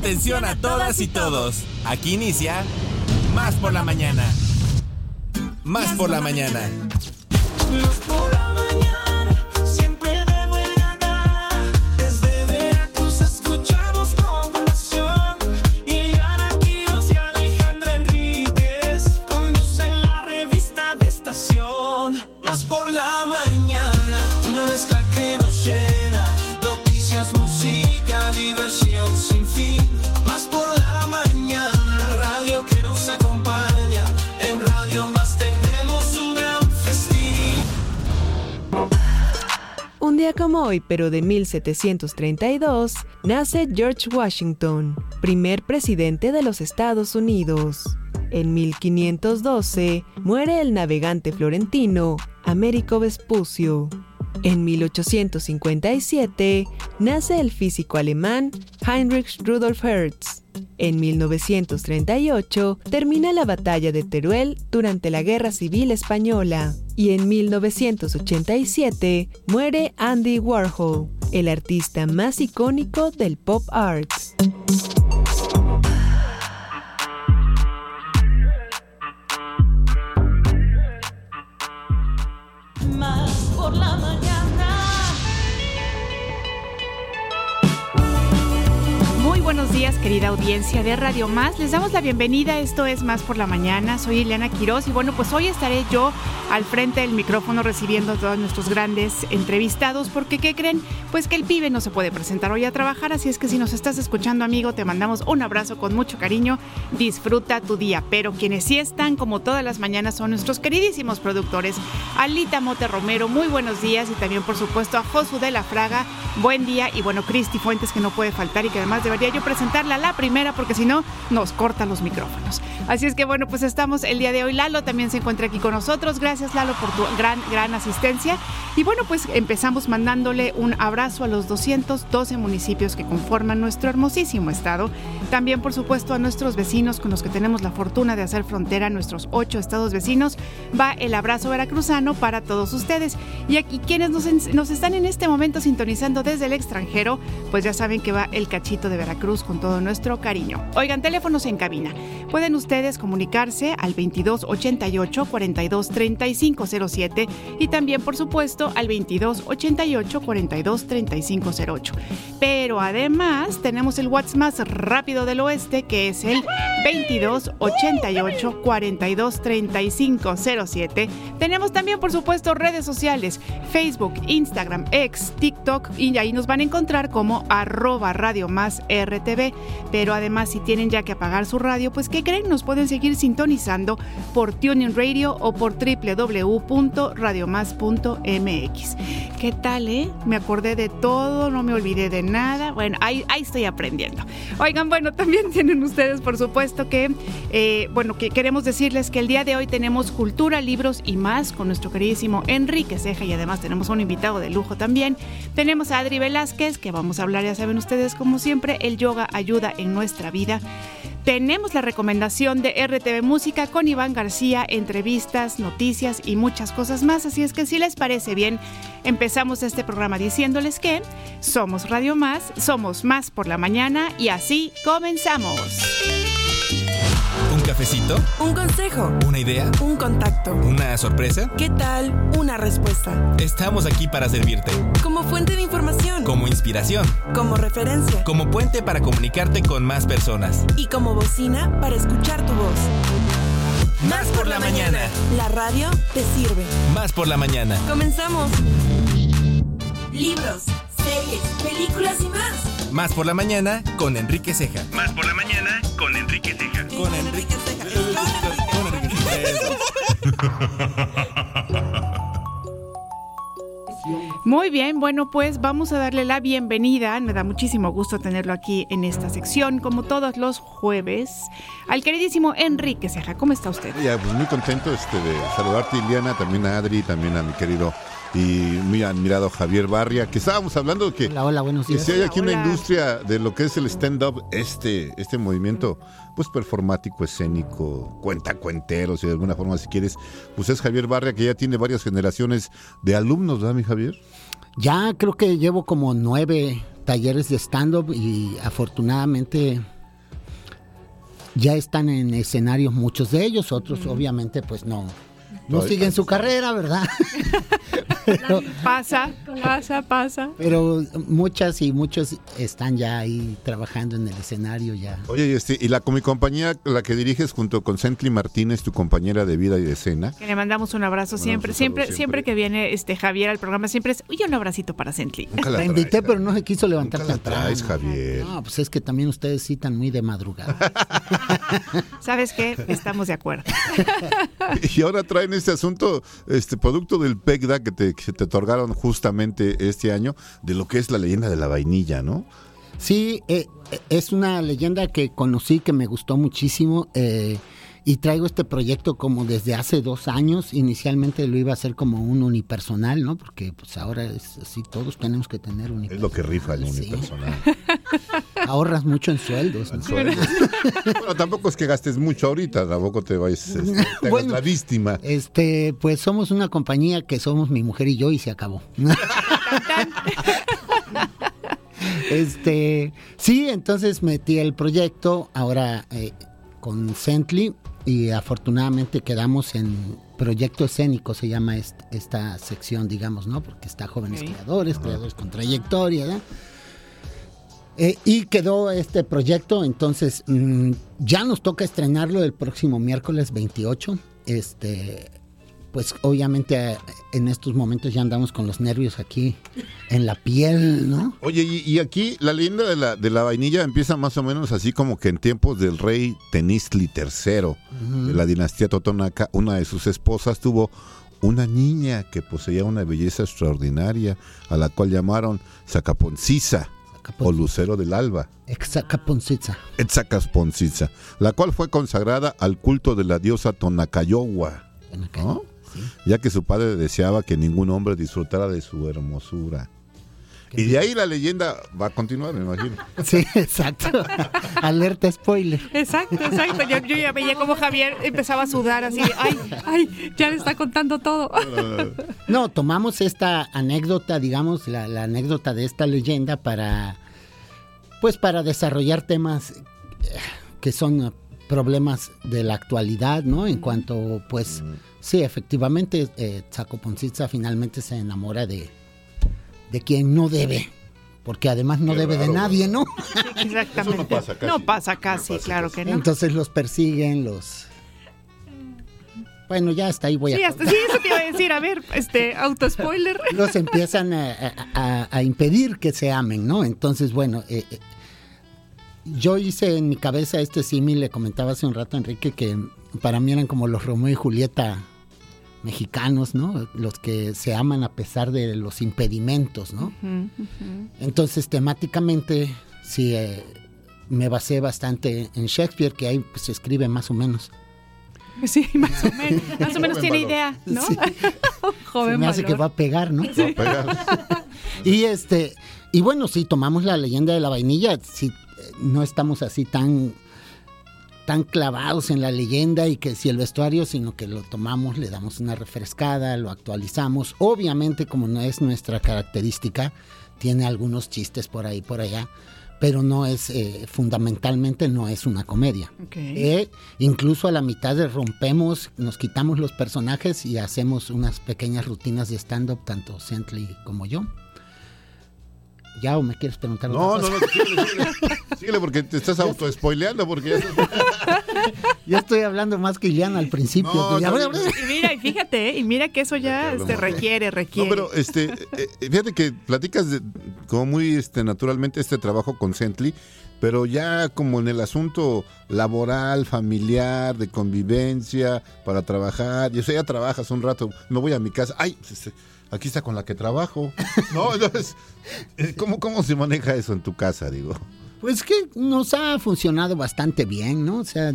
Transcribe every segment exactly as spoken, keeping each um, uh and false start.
Atención a todas y todos. Aquí inicia Más por la Mañana. Más por la Mañana. Más por la Mañana. Como hoy, pero de mil setecientos treinta y dos, nace George Washington, primer presidente de los Estados Unidos. En mil quinientos doce, muere el navegante florentino Américo Vespucio. En mil ochocientos cincuenta y siete, nace el físico alemán Heinrich Rudolf Hertz. En mil novecientos treinta y ocho, termina la batalla de Teruel durante la Guerra Civil Española. Y en mil novecientos ochenta y siete, muere Andy Warhol, el artista más icónico del pop art. Más por la mañana. Buenos días, querida audiencia de Radio Más. Les damos la bienvenida. Esto es Más por la Mañana. Soy Ileana Quiroz y bueno, pues hoy estaré yo al frente del micrófono recibiendo a todos nuestros grandes entrevistados porque, ¿qué creen? Pues que el pibe no se puede presentar hoy a trabajar, así es que si nos estás escuchando, amigo, te mandamos un abrazo con mucho cariño. Disfruta tu día. Pero quienes sí están, como todas las mañanas, son nuestros queridísimos productores. Alita Mote Romero, muy buenos días, y también, por supuesto, a Josu de la Fraga, buen día, y bueno, Cristi Fuentes, que no puede faltar y que además debería presentarla la primera porque si no nos cortan los micrófonos. Así es que bueno, pues estamos el día de hoy. Lalo también se encuentra aquí con nosotros. Gracias, Lalo, por tu gran, gran asistencia. Y bueno, pues empezamos mandándole un abrazo a los doscientos doce municipios que conforman nuestro hermosísimo estado. También, por supuesto, a nuestros vecinos con los que tenemos la fortuna de hacer frontera, nuestros ocho estados vecinos. Va el abrazo veracruzano para todos ustedes. Y aquí quienes nos, nos están en este momento sintonizando desde el extranjero, pues ya saben que va el cachito de Veracruz con todo nuestro cariño. Oigan, teléfonos en cabina. Pueden ustedes comunicarse al veintidós ochenta y ocho, cuarenta y dos, treinta y cinco cero siete y también, por supuesto, al veintidós ochenta y ocho, cuarenta y dos, treinta y cinco cero ocho. Pero además tenemos el WhatsApp más rápido del oeste, que es el veintidós ochenta y ocho, cuarenta y dos, treinta y cinco cero siete. Tenemos también, por supuesto, redes sociales: Facebook, Instagram, X, TikTok, y ahí nos van a encontrar como arroba Radio Más R T V. Pero además, si tienen ya que apagar su radio, pues ¿qué creen? Nos pueden seguir sintonizando por TuneIn Radio o por doble u doble u doble u punto radio más punto m x. ¿Qué tal, eh? Me acordé de todo, no me olvidé de nada. Bueno, ahí, ahí estoy aprendiendo. Oigan, bueno, también tienen ustedes, por supuesto, que, eh, bueno, que queremos decirles que el día de hoy tenemos cultura, libros y más con nuestro queridísimo Enrique Ceja, y además tenemos un invitado de lujo también. Tenemos a Adri Velázquez, que vamos a hablar, ya saben ustedes, como siempre, el yoga ayuda en nuestra vida. Tenemos la recomendación de R T V Música con Iván García, entrevistas, noticias y muchas cosas más. Así es que si les parece bien, empezamos este programa diciéndoles que somos Radio Más, somos Más por la Mañana y así comenzamos. ¿Un cafecito? ¿Un consejo? ¿Una idea? ¿Un contacto? ¿Una sorpresa? ¿Qué tal una respuesta? Estamos aquí para servirte. Como fuente de información. Como inspiración. Como referencia. Como puente para comunicarte con más personas. Y como bocina para escuchar tu voz. Más por la mañana. La radio te sirve. Más por la mañana. Comenzamos. Libros, series, películas y más. Más por la mañana con Enrique Ceja. Más por la mañana con Enrique Ceja. Con Enrique Ceja. Con Enrique Ceja. Muy bien, bueno, pues vamos a darle la bienvenida. Me da muchísimo gusto tenerlo aquí en esta sección, como todos los jueves, al queridísimo Enrique Ceja. ¿Cómo está usted? Ya, pues muy contento este, de saludarte, Ileana, también a Adri, también a mi querido y muy admirado Javier Barria, que estábamos hablando de que, hola, hola, buenos días. Que si hay aquí hola, una hola. industria de lo que es el stand-up, este, este movimiento pues performático, escénico, cuentacuenteros, si de alguna forma si quieres, pues es Javier Barria, que ya tiene varias generaciones de alumnos, ¿verdad, mi Javier? Ya creo que llevo como nueve talleres de stand-up y afortunadamente ya están en escenarios muchos de ellos, otros mm. obviamente pues no, no siguen su carrera, ¿verdad? pero, pasa, pasa, pasa. Pero muchas y muchos están ya ahí trabajando en el escenario ya. Oye, y, este, y la con mi compañía, la que diriges junto con Centli Martínez, tu compañera de vida y de escena. Que le mandamos un abrazo siempre, bueno, siempre, siempre, siempre que viene este Javier al programa, siempre es, oye, un abracito para Centli. La, la invité, pero no se quiso levantar tan atrás, Javier. No, pues es que también ustedes citan muy de madrugada. ¿Sabes qué? Estamos de acuerdo. Y ahora traen este asunto, este producto del P E C D A que te, que te otorgaron justamente este año, de lo que es la leyenda de la vainilla, ¿no? Sí, eh, es una leyenda que conocí, que me gustó muchísimo, eh, y traigo este proyecto como desde hace dos años. Inicialmente lo iba a hacer como un unipersonal, ¿no? Porque pues ahora es así, todos tenemos que tener unipersonal. Es lo que rifa el unipersonal. Sí. Ahorras mucho en sueldos, ¿no? Sueldos. Bueno, tampoco es que gastes mucho ahorita, tampoco te vayas este, bueno, la víctima. Este, pues somos una compañía que somos mi mujer y yo y se acabó. Este, sí, entonces metí el proyecto ahora eh, con Centli y afortunadamente quedamos en proyecto escénico, se llama est- esta sección, digamos, ¿no? Porque está jóvenes okay. creadores, creadores con trayectoria, ¿verdad? Eh, y quedó este proyecto, entonces mmm, ya nos toca estrenarlo el próximo miércoles veintiocho. Este, pues obviamente en estos momentos ya andamos con los nervios aquí en la piel, ¿no? Oye, y, y aquí la leyenda de la, de la vainilla empieza más o menos así como que en tiempos del rey Tenisli tercero, uh-huh. de la dinastía Totonaca, una de sus esposas tuvo una niña que poseía una belleza extraordinaria, a la cual llamaron Zacaponcisa. O lucero del alba. Exacaponcitza. Exacaponcitza, la cual fue consagrada al culto de la diosa Tonacayowa, ¿no? Sí. Ya que su padre deseaba que ningún hombre disfrutara de su hermosura. Qué y bien. De ahí la leyenda va a continuar, me imagino. Sí, exacto. Alerta spoiler. Exacto, exacto. Yo, yo ya veía como Javier empezaba a sudar así. Ay, ay, ya le está contando todo. No, tomamos esta anécdota, digamos, la, la anécdota de esta leyenda para, pues, para desarrollar temas que son problemas de la actualidad, ¿no? En cuanto, pues, mm. sí, efectivamente, eh, Zacaponcitza finalmente se enamora de de quien no debe, porque además no Qué debe raro, de nadie, ¿no? Exactamente. Eso no pasa casi. No pasa casi, no pasa claro casi. Que no. Entonces los persiguen, los... Bueno, ya hasta ahí voy a... Sí, hasta, sí, eso te iba a decir, a ver, este, autospoiler. Los empiezan a, a, a impedir que se amen, ¿no? Entonces, bueno, eh, yo hice en mi cabeza este símil, le comentaba hace un rato a Enrique, que para mí eran como los Romeo y Julieta mexicanos, ¿no? Los que se aman a pesar de los impedimentos, ¿no? Uh-huh, uh-huh. Entonces, temáticamente, sí, eh, me basé bastante en Shakespeare, que ahí pues, se escribe más o menos. Sí, más o menos. Más o menos tiene valor. Idea, ¿no? Sí. Joven se me hace valor. Que va a pegar, ¿no? Sí. Va a pegar. Y, este, y bueno, si tomamos la leyenda de la vainilla, si no estamos así tan... tan clavados en la leyenda y que si el vestuario, sino que lo tomamos, le damos una refrescada, lo actualizamos. Obviamente, como no es nuestra característica, tiene algunos chistes por ahí, por allá, pero no es, eh, fundamentalmente no es una comedia. Okay. Eh, incluso a la mitad de rompemos, nos quitamos los personajes y hacemos unas pequeñas rutinas de stand-up, tanto Centli como yo. ¿Ya o me quieres preguntar otra cosa? No, no, no, síguele, síguele, síguele porque te estás autoespoileando porque ya estás... Yo estoy hablando más que Ileana al principio. No, ya... no, y mira, y fíjate, y mira que eso ya se este, requiere, requiere. No, pero este, eh, fíjate que platicas de, como muy este, naturalmente este trabajo con Centli, pero ya como en el asunto laboral, familiar, de convivencia, para trabajar, y eso ya trabajas un rato, me voy a mi casa, ay, este, aquí está con la que trabajo. No, entonces, ¿cómo, ¿cómo se maneja eso en tu casa, digo? Pues que nos ha funcionado bastante bien, ¿no? O sea,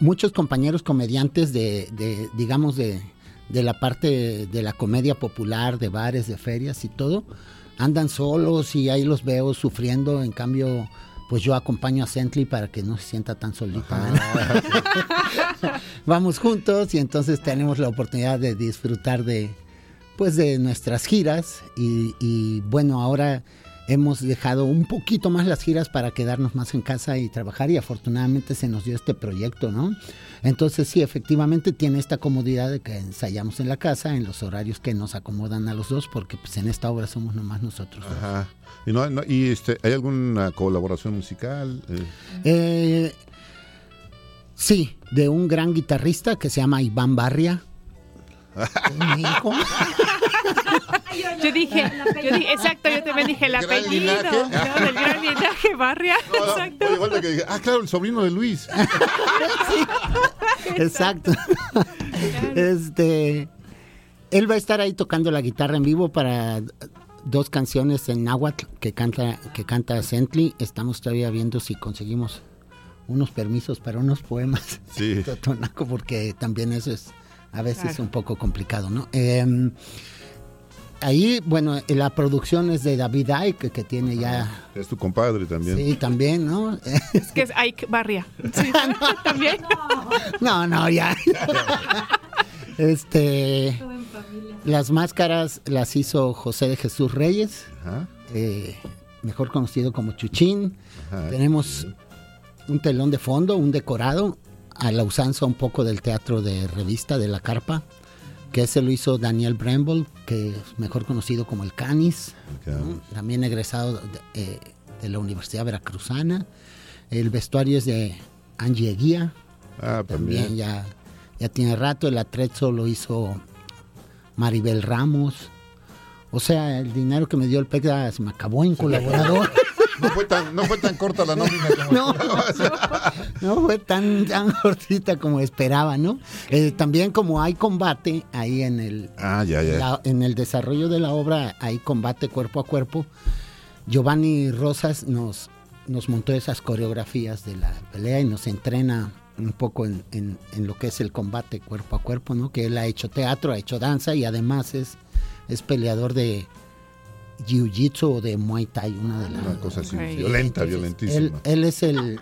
muchos compañeros comediantes de, de digamos, de, de la parte de la comedia popular, de bares, de ferias y todo, andan solos y ahí los veo sufriendo, en cambio... pues yo acompaño a Centli para que no se sienta tan solita. Vamos juntos y entonces tenemos la oportunidad de disfrutar de, pues de nuestras giras y, y bueno, ahora hemos dejado un poquito más las giras para quedarnos más en casa y trabajar, y afortunadamente se nos dio este proyecto, ¿no? Entonces sí, efectivamente tiene esta comodidad de que ensayamos en la casa, en los horarios que nos acomodan a los dos, porque pues en esta obra somos nomás nosotros. Ajá. ¿Y, no, no, y este, ¿hay alguna colaboración musical? Eh. Eh, sí, de un gran guitarrista que se llama Iván Barria. Hijo. Yo dije, yo dije, exacto, yo también dije el apellido, no, del gran linaje Barria. No, no, exacto. Igual de que dije, ah, claro, el sobrino de Luis. Sí, exacto. Claro. Este, él va a estar ahí tocando la guitarra en vivo para dos canciones en náhuatl que canta, que canta Centli. Estamos todavía viendo si conseguimos unos permisos para unos poemas. Sí. Totonaco, porque también eso es a veces, claro, un poco complicado, ¿no? Eh, ahí, bueno, la producción es de David Icke, que tiene ya... Es tu compadre también. Sí, también, ¿no? Es que es Icke Barria. Sí, no, también. No, no, ya. Este, las máscaras las hizo José de Jesús Reyes, ajá, eh, mejor conocido como Chuchín. Ajá, tenemos un telón de fondo, un decorado, a la usanza un poco del teatro de revista, de La Carpa, que ese lo hizo Daniel Bremble, que es mejor conocido como el Canis, okay, ¿no? También egresado de, eh, de la Universidad Veracruzana. El vestuario es de Angie Eguía, ah, también ya, ya tiene rato. El atrezzo lo hizo Maribel Ramos. O sea, el dinero que me dio el P E C D A se me acabó en colaborador. No fue tan, no fue tan corta la nómina como no, no, no fue tan, tan cortita como esperaba, ¿no? Eh, también como hay combate ahí en el, ah, ya, ya. La, en el desarrollo de la obra, hay combate cuerpo a cuerpo. Giovanni Rosas nos, nos montó esas coreografías de la pelea y nos entrena un poco en, en, en lo que es el combate cuerpo a cuerpo, ¿no? Que él ha hecho teatro, ha hecho danza y además es, es peleador de jiu-jitsu o de muay thai, una de las una cosa así, okay, violenta. Entonces, violentísima. Él, él es el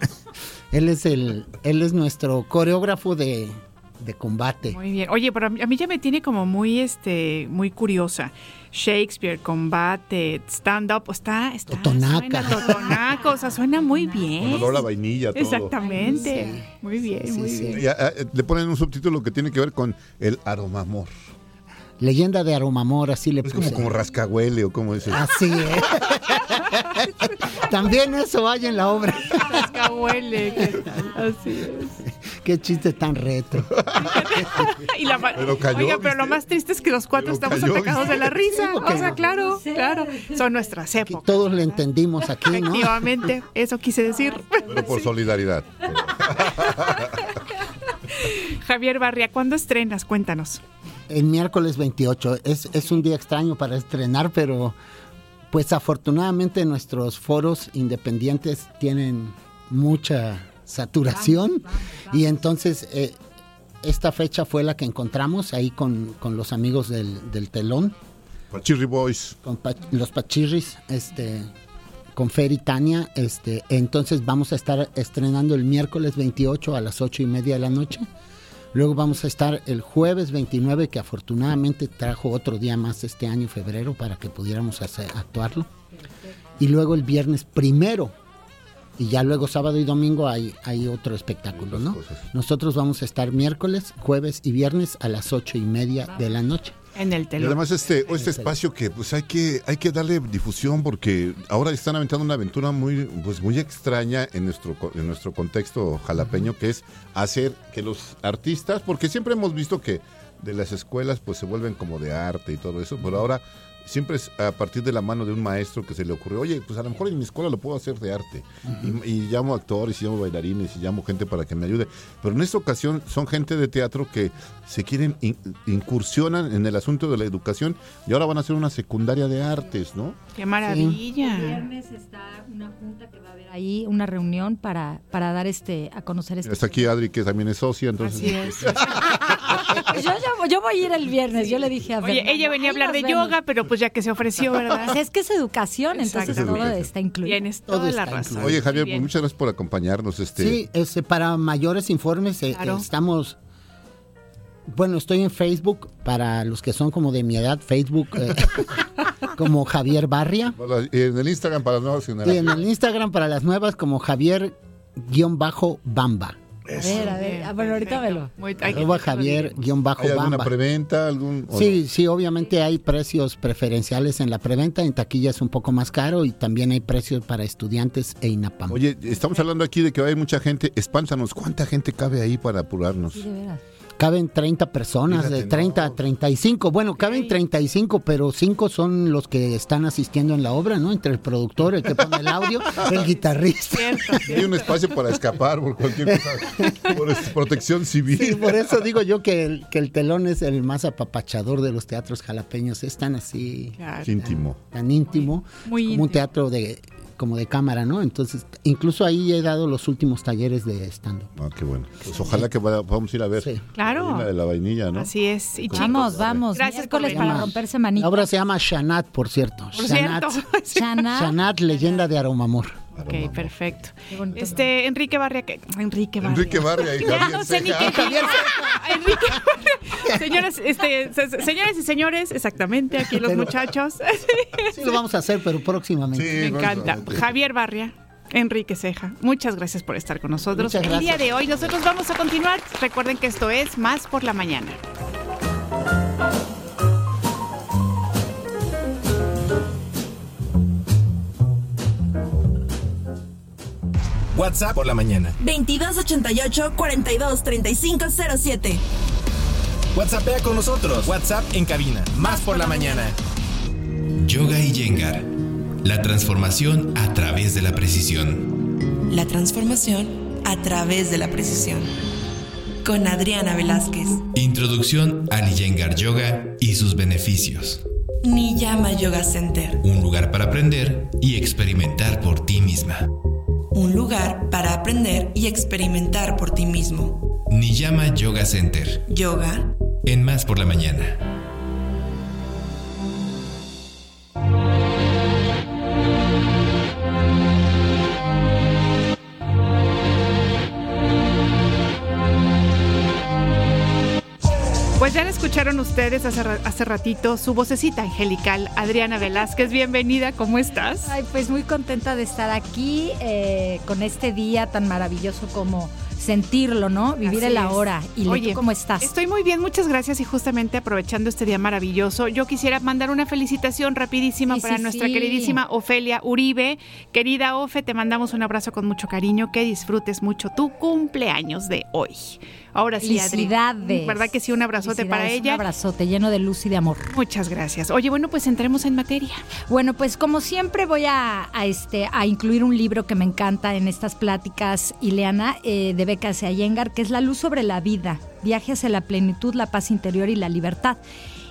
él es el él es nuestro coreógrafo de, de combate. Muy bien. Oye, pero a mí ya me tiene como muy este muy curiosa. Shakespeare, combate, stand-up, está, está Totonaca. Suena Totonaca, o sea, suena muy bien. Con olor a vainilla, todo. Exactamente. Sí. Muy bien, sí, muy sí, bien. Y a, a, le ponen un subtítulo que tiene que ver con el aromamor. Leyenda de Aromamor, así le puse. Es como, como rascahuele o como dices. Así es. También eso hay en la obra. Rascahuele, que, así es. Qué chiste tan retro. Y la, pero cayó, oiga, pero lo más triste es que los cuatro estamos cayó, atacados ¿viste? De la risa. Sí, o sea, no, claro, claro. Son nuestras épocas. Que todos le entendimos aquí, ¿no? Efectivamente, eso quise decir. Pero por sí, solidaridad. Pero. Javier Barria, ¿cuándo estrenas? Cuéntanos. El miércoles veintiocho, es, es un día extraño para estrenar, pero pues afortunadamente nuestros foros independientes tienen mucha saturación, vamos, vamos, vamos. Y entonces eh, esta fecha fue la que encontramos ahí con, con los amigos del, del Telón. Pachirri Boys. Con pa, los Pachirris, este, con Fer y Tania, este, entonces vamos a estar estrenando el miércoles veintiocho a las ocho y media de la noche. Luego vamos a estar el jueves veintinueve, que afortunadamente trajo otro día más este año, febrero, para que pudiéramos hacer, actuarlo. Y luego el viernes primero. Y ya luego sábado y domingo hay, hay otro espectáculo, ¿no? Nosotros vamos a estar miércoles, jueves y viernes a las ocho y media de la noche. En el Telón. Y además este, este espacio que pues hay que, hay que darle difusión, porque ahora están aventando una aventura muy, pues muy extraña en nuestro, en nuestro contexto jalapeño, que es hacer que los artistas, porque siempre hemos visto que de las escuelas pues se vuelven como de arte y todo eso, pero ahora siempre es a partir de la mano de un maestro que se le ocurrió, oye, pues a lo mejor en mi escuela lo puedo hacer de arte. Uh-huh. Y, y llamo actores, y llamo bailarines, y llamo gente para que me ayude. Pero en esta ocasión son gente de teatro que se quieren, in, incursionan en el asunto de la educación, y ahora van a hacer una secundaria de artes, ¿no? ¡Qué maravilla! Sí. El viernes está una junta que va a haber ahí, una reunión para, para dar este, a conocer este... Está aquí Adri, que también es socia, entonces... Así es. Yo, yo, yo voy a ir el viernes, yo le dije a Fernanda, oye, ella venía a hablar de yoga, pero pues ya que se ofreció, ¿verdad? O sea, es que es educación, entonces es todo educación, está incluido. Tienes toda todo la razón. Oye, Javier, pues muchas gracias por acompañarnos. Este... Sí, este, para mayores informes, claro, eh, estamos Bueno, estoy en Facebook, para los que son como de mi edad, Facebook, eh, como Javier Barria. Y en el Instagram para las nuevas generaciones. Y en el Instagram para las nuevas como Javier-Bamba. Eso. A ver, a ver, ah, bueno, ahorita velo. Arroba Javier guión bajo Bamba. ¿Hay alguna preventa? Algún, sí, no? sí, obviamente hay precios preferenciales en la preventa, en taquilla es un poco más caro y también hay precios para estudiantes e INAPAM. Oye, estamos hablando aquí de que hay mucha gente, espántanos, ¿cuánta gente cabe ahí para apurarnos? Sí, de veras. Caben treinta personas, Fíjate, de treinta no. a treinta y cinco. Bueno, caben treinta y cinco, pero cinco son los que están asistiendo en la obra, ¿no? Entre el productor, el que pone el audio, el guitarrista. Cierto, cierto. Hay un espacio para escapar por cualquier cosa, por protección civil. Sí, por eso digo yo que el, que el telón es el más apapachador de los teatros jalapeños. Es tan así... Claro. Tan íntimo. Tan íntimo. Muy, muy como íntimo. Un teatro de... como de cámara, ¿no? Entonces, incluso ahí he dado los últimos talleres de stand-up. Ah, qué bueno. Pues ojalá que podamos ir a ver. Sí. Claro. La de la vainilla, ¿no? Así es. Y vamos, vamos. Gracias por para romperse manita. Ahora se llama Shanat, por cierto. Por Shanat. Cierto. Shanat. Shanat, leyenda de Aromamor. Okay, Aromamor. Perfecto. Este, Enrique Barria, que, Enrique Barria. Enrique Barria y Javier no sé Ceja. Ni que, Javier Ceja. Enrique Barria. Señoras, este, se, señoras y señores, exactamente, aquí los pero, muchachos. Sí lo vamos a hacer, pero próximamente. Sí, me encanta. Javier Barria, Enrique Ceja, muchas gracias por estar con nosotros. El día de hoy nosotros vamos a continuar. Recuerden que esto es Más por la Mañana. WhatsApp por la mañana. veintidós ochenta y ocho, cuarenta y dos, treinta y cinco cero siete. WhatsAppea con nosotros. WhatsApp en cabina. Más por la mañana. Yoga Iyengar. La transformación a través de la precisión. La transformación a través de la precisión. Con Adriana Velázquez. Introducción al Iyengar Yoga y sus beneficios. Niyama Yoga Center. Un lugar para aprender y experimentar por ti misma. Un lugar para aprender y experimentar por ti mismo. Niyama Yoga Center. Yoga. En Más por la Mañana. Pues ya la escucharon ustedes hace, hace ratito su vocecita angelical, Adriana Velázquez, bienvenida, ¿cómo estás? Ay, pues muy contenta de estar aquí eh, con este día tan maravilloso como sentirlo, ¿no? Vivir así el ahora. Y Oye, ¿tú cómo estás? Estoy muy bien, muchas gracias y justamente aprovechando este día maravilloso, yo quisiera mandar una felicitación rapidísima sí, para sí, nuestra sí. queridísima Ofelia Uribe. Querida Ofe, te mandamos un abrazo con mucho cariño, que disfrutes mucho tu cumpleaños de hoy. Ahora sí, Adri, ¿verdad que sí? Un abrazote para ella. Un abrazote lleno de luz y de amor. Muchas gracias. Oye, bueno, pues entremos en materia. Bueno, pues como siempre voy a, a, este, a incluir un libro que me encanta en estas pláticas, Ileana, eh, de B K S Iyengar, que es La luz sobre la vida, viaje hacia la plenitud, la paz interior y la libertad.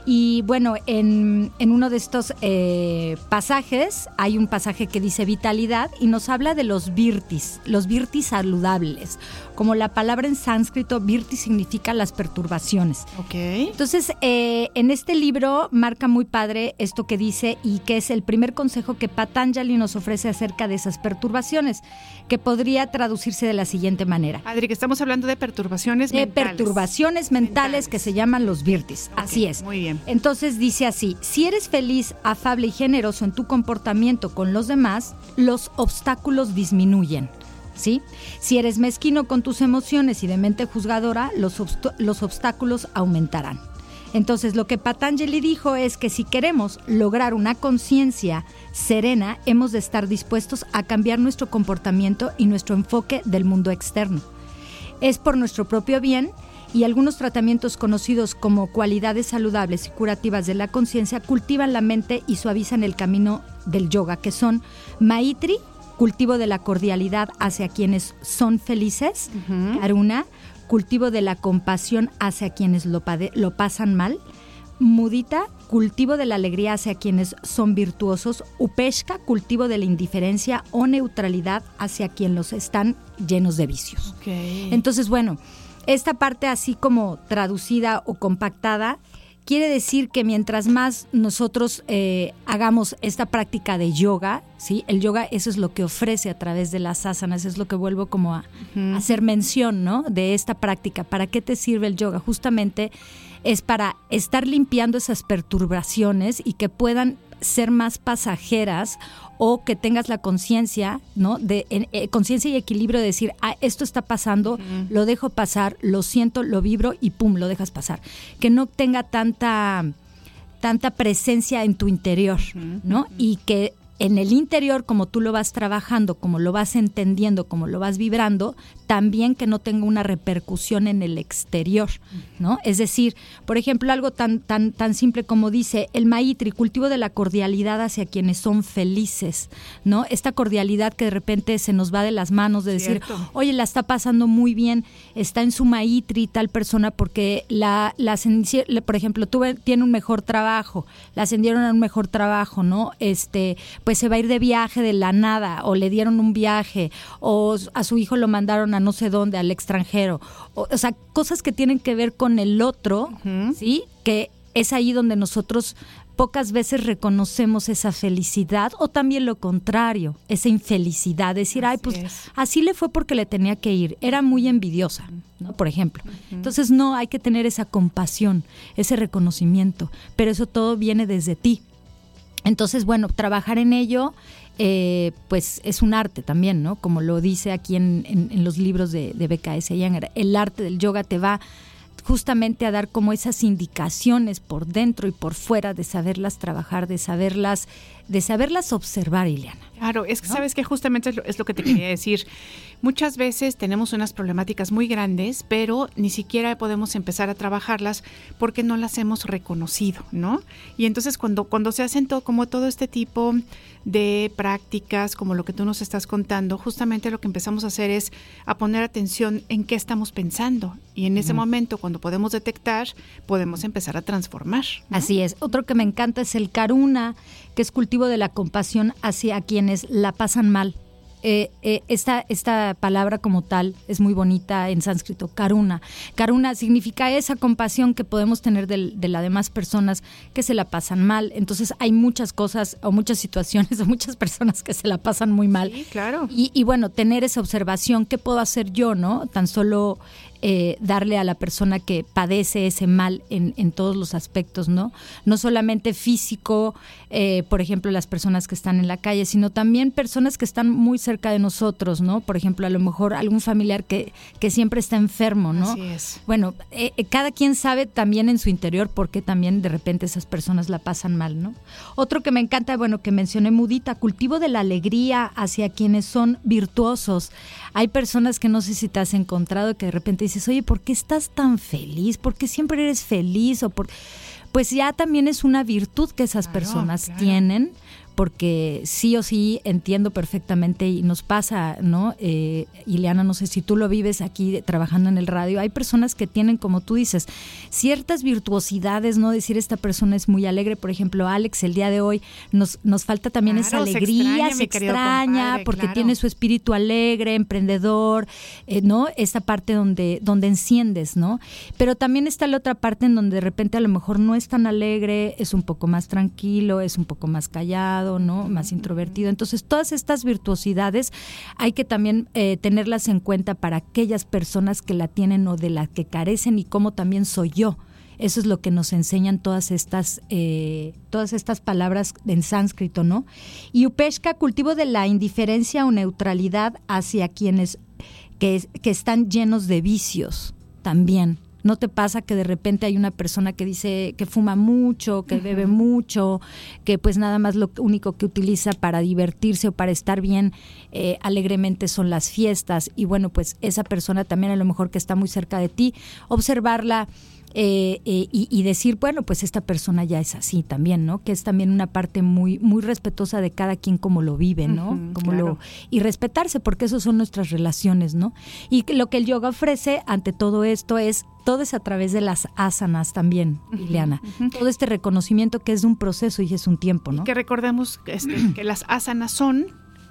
Y bueno, en, en uno de estos eh, pasajes, hay un pasaje que dice vitalidad y nos habla de los virtis, los virtis saludables. Como la palabra en sánscrito, virti significa las perturbaciones. Okay. Entonces, eh, en este libro marca muy padre esto que dice y que es el primer consejo que Patanjali nos ofrece acerca de esas perturbaciones, que podría traducirse de la siguiente manera. Adri, que estamos hablando de perturbaciones mentales. De perturbaciones mentales, mentales. Que se llaman los virtis. Okay, así es. Muy bien. Entonces dice así, si eres feliz, afable y generoso en tu comportamiento con los demás, los obstáculos disminuyen. ¿Sí? Si eres mezquino con tus emociones y de mente juzgadora, los, obst- los obstáculos aumentarán. Entonces, lo que Patanjali dijo es que si queremos lograr una conciencia serena, hemos de estar dispuestos a cambiar nuestro comportamiento y nuestro enfoque del mundo externo. Es por nuestro propio bien y algunos tratamientos conocidos como cualidades saludables y curativas de la conciencia cultivan la mente y suavizan el camino del yoga, que son Maitri, cultivo de la cordialidad hacia quienes son felices, uh-huh. Karuna, cultivo de la compasión hacia quienes lo, pade- lo pasan mal, Mudita, cultivo de la alegría hacia quienes son virtuosos, Upeshka, cultivo de la indiferencia o neutralidad hacia quienes están llenos de vicios. Okay. Entonces, bueno, esta parte así como traducida o compactada Quiere decir que mientras más nosotros eh, hagamos esta práctica de yoga, ¿sí? El yoga, eso es lo que ofrece a través de las asanas, es lo que vuelvo como a, uh-huh. a hacer mención, ¿no? De esta práctica. ¿Para qué te sirve el yoga? Justamente es para estar limpiando esas perturbaciones y que puedan ser más pasajeras o que tengas la conciencia, ¿no? De eh, conciencia y equilibrio de decir, ah, esto está pasando, uh-huh. lo dejo pasar, lo siento, lo vibro y pum, lo dejas pasar. Que no tenga tanta, tanta presencia en tu interior, uh-huh. ¿no? Y que en el interior, como tú lo vas trabajando, como lo vas entendiendo, como lo vas vibrando, también que no tenga una repercusión en el exterior, ¿no? Es decir, por ejemplo, algo tan tan tan simple como dice el maitri, cultivo de la cordialidad hacia quienes son felices, ¿no? Esta cordialidad que de repente se nos va de las manos de decir, Cierto. oye, la está pasando muy bien, está en su maitri tal persona porque la, la por ejemplo, tuve, tiene un mejor trabajo, la ascendieron a un mejor trabajo, ¿no? Este, pues se va a ir de viaje de la nada, o le dieron un viaje, o a su hijo lo mandaron a no sé dónde, al extranjero. O, o sea, cosas que tienen que ver con el otro, uh-huh. ¿sí? Que es ahí donde nosotros pocas veces reconocemos esa felicidad, o también lo contrario, esa infelicidad. Decir, así ay, pues es. Así le fue porque le tenía que ir. Era muy envidiosa, ¿no? Por ejemplo. Uh-huh. Entonces, no, hay que tener esa compasión, ese reconocimiento. Pero eso todo viene desde ti. Entonces, bueno, trabajar en ello, eh, pues es un arte también, ¿no? Como lo dice aquí en, en, en los libros de, de B K S Iyengar, el arte del yoga te va justamente a dar como esas indicaciones por dentro y por fuera de saberlas trabajar, de saberlas, de saberlas observar, Ileana. Claro, es que ¿no? sabes que justamente es lo, es lo que te quería decir. Muchas veces tenemos unas problemáticas muy grandes, pero ni siquiera podemos empezar a trabajarlas porque no las hemos reconocido, ¿no? Y entonces cuando, cuando se hacen todo, como todo este tipo de prácticas, como lo que tú nos estás contando, justamente lo que empezamos a hacer es a poner atención en qué estamos pensando. Y en ese mm. momento, cuando podemos detectar, podemos empezar a transformar, ¿no? Así es. Otro que me encanta es el karuna, que es cultivo de la compasión hacia quienes la pasan mal. Eh, eh, esta, esta palabra como tal es muy bonita en sánscrito, karuna. Karuna significa esa compasión que podemos tener de, de las demás personas que se la pasan mal. Entonces hay muchas cosas o muchas situaciones o muchas personas que se la pasan muy mal. Sí, claro. Y, y bueno, tener esa observación, ¿qué puedo hacer yo, no? Tan solo eh, darle a la persona que padece ese mal en, en todos los aspectos, ¿no? No solamente físico, eh, por ejemplo, las personas que están en la calle, sino también personas que están muy cerca de nosotros, ¿no? Por ejemplo, a lo mejor algún familiar que, que siempre está enfermo, ¿no? Así es. Bueno, eh, cada quien sabe también en su interior por qué también de repente esas personas la pasan mal, ¿no? Otro que me encanta, bueno, que mencioné, mudita, cultivo de la alegría hacia quienes son virtuosos. Hay personas que no sé si te has encontrado que de repente dices, oye, ¿por qué estás tan feliz? ¿Por qué siempre eres feliz? O por... Pues ya también es una virtud que esas claro, personas claro. tienen, porque sí o sí entiendo perfectamente y nos pasa, ¿no? Eh, Ileana, no sé si tú lo vives aquí trabajando en el radio, hay personas que tienen, como tú dices, ciertas virtuosidades, ¿no? Decir, esta persona es muy alegre, por ejemplo, Alex, el día de hoy nos, nos falta también claro, esa alegría, se extraña, se extraña compadre, porque claro. tiene su espíritu alegre, emprendedor, eh, ¿no? Esta parte donde, donde enciendes, ¿no? Pero también está la otra parte en donde de repente a lo mejor no es tan alegre, es un poco más tranquilo, es un poco más callado, ¿no? Más introvertido. Entonces, todas estas virtuosidades hay que también eh, tenerlas en cuenta para aquellas personas que la tienen o de las que carecen y cómo también soy yo. Eso es lo que nos enseñan todas estas, eh, todas estas palabras en sánscrito, ¿no? Y upeshka, cultivo de la indiferencia o neutralidad hacia quienes que, que están llenos de vicios también. ¿No te pasa que de repente hay una persona que dice que fuma mucho, que uh-huh. bebe mucho, que pues nada más lo único que utiliza para divertirse o para estar bien eh, alegremente son las fiestas? Y bueno, pues esa persona también a lo mejor que está muy cerca de ti, observarla eh, eh, y, y decir, bueno, pues esta persona ya es así también, ¿no? Que es también una parte muy muy respetuosa de cada quien como lo vive, ¿no? Uh-huh, como claro. lo, y respetarse, porque eso son nuestras relaciones, ¿no? Y lo que el yoga ofrece ante todo esto es todo es a través de las asanas también, Ileana. Uh-huh. Todo este reconocimiento que es un proceso y es un tiempo, ¿no? Y que recordemos que, este, que las asanas son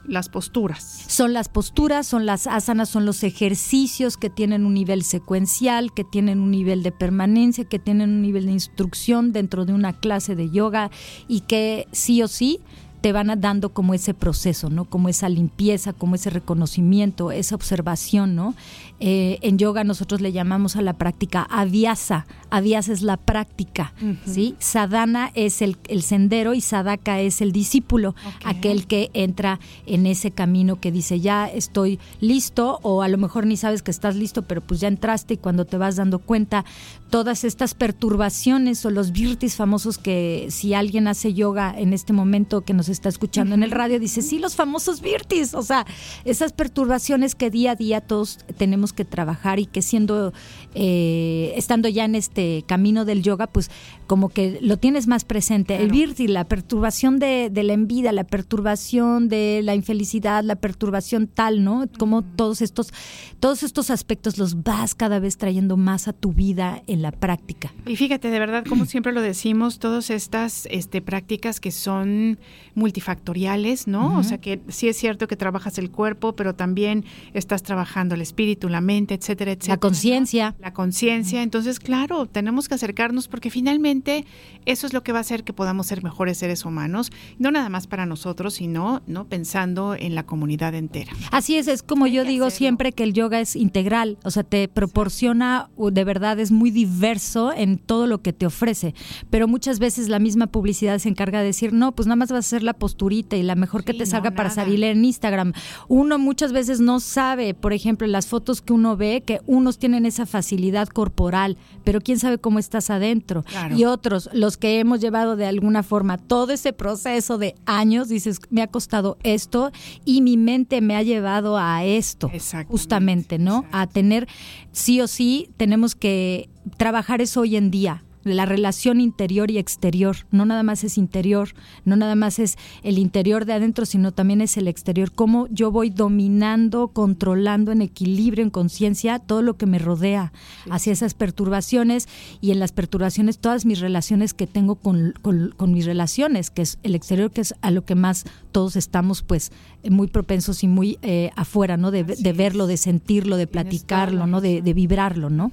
las posturas. Son las posturas, son las asanas, son los ejercicios que tienen un nivel secuencial, que tienen un nivel de permanencia, que tienen un nivel de instrucción dentro de una clase de yoga y que sí o sí te van dando como ese proceso, ¿no? Como esa limpieza, como ese reconocimiento, esa observación, ¿no? Eh, en yoga nosotros le llamamos a la práctica avyasa. Avyasa es la práctica, uh-huh. ¿sí? Sadhana es el, el sendero y sadhaka es el discípulo, okay. aquel que entra en ese camino que dice ya estoy listo, o a lo mejor ni sabes que estás listo, pero pues ya entraste y cuando te vas dando cuenta, todas estas perturbaciones o los virtis famosos que si alguien hace yoga en este momento que nos está escuchando en el radio, dice, sí, los famosos virtis, o sea, esas perturbaciones que día a día todos tenemos que trabajar y que siendo, eh, estando ya en este camino del yoga, pues como que lo tienes más presente. Claro. El virti, la perturbación de, de la envidia, la perturbación de la infelicidad, la perturbación tal, ¿no? Como todos estos, todos estos aspectos los vas cada vez trayendo más a tu vida en la práctica. Y fíjate, de verdad, como siempre lo decimos, todas estas este, prácticas que son multifactoriales, ¿no? Uh-huh. O sea que sí es cierto que trabajas el cuerpo, pero también estás trabajando el espíritu, la mente, etcétera, etcétera. La conciencia. La conciencia. Entonces, claro, tenemos que acercarnos porque finalmente eso es lo que va a hacer que podamos ser mejores seres humanos, no nada más para nosotros, sino no pensando en la comunidad entera. Así es, es como yo digo hacerlo. Siempre que el yoga es integral, o sea, te proporciona, de verdad es muy diverso en todo lo que te ofrece, pero muchas veces la misma publicidad se encarga de decir, no, pues nada más vas a hacer la posturita y la mejor sí, que te salga no, para nada. Salir en Instagram. Uno muchas veces no sabe, por ejemplo, las fotos que uno ve, que unos tienen esa facilidad corporal, pero quién sabe cómo estás adentro. Claro. Y otros, los que hemos llevado de alguna forma todo ese proceso de años, dices, me ha costado esto y mi mente me ha llevado a esto, justamente, ¿no? A tener, sí o sí, tenemos que trabajar eso hoy en día. La relación interior y exterior, no nada más es interior, no nada más es el interior de adentro, sino también es el exterior, cómo yo voy dominando, controlando en equilibrio, en conciencia, todo lo que me rodea, sí. hacia esas perturbaciones y en las perturbaciones todas mis relaciones que tengo con, con, con mis relaciones, que es el exterior, que es a lo que más todos estamos pues muy propensos y muy eh, afuera, ¿no? De, de verlo, de sentirlo, de platicarlo, ¿no? De, de vibrarlo, ¿no?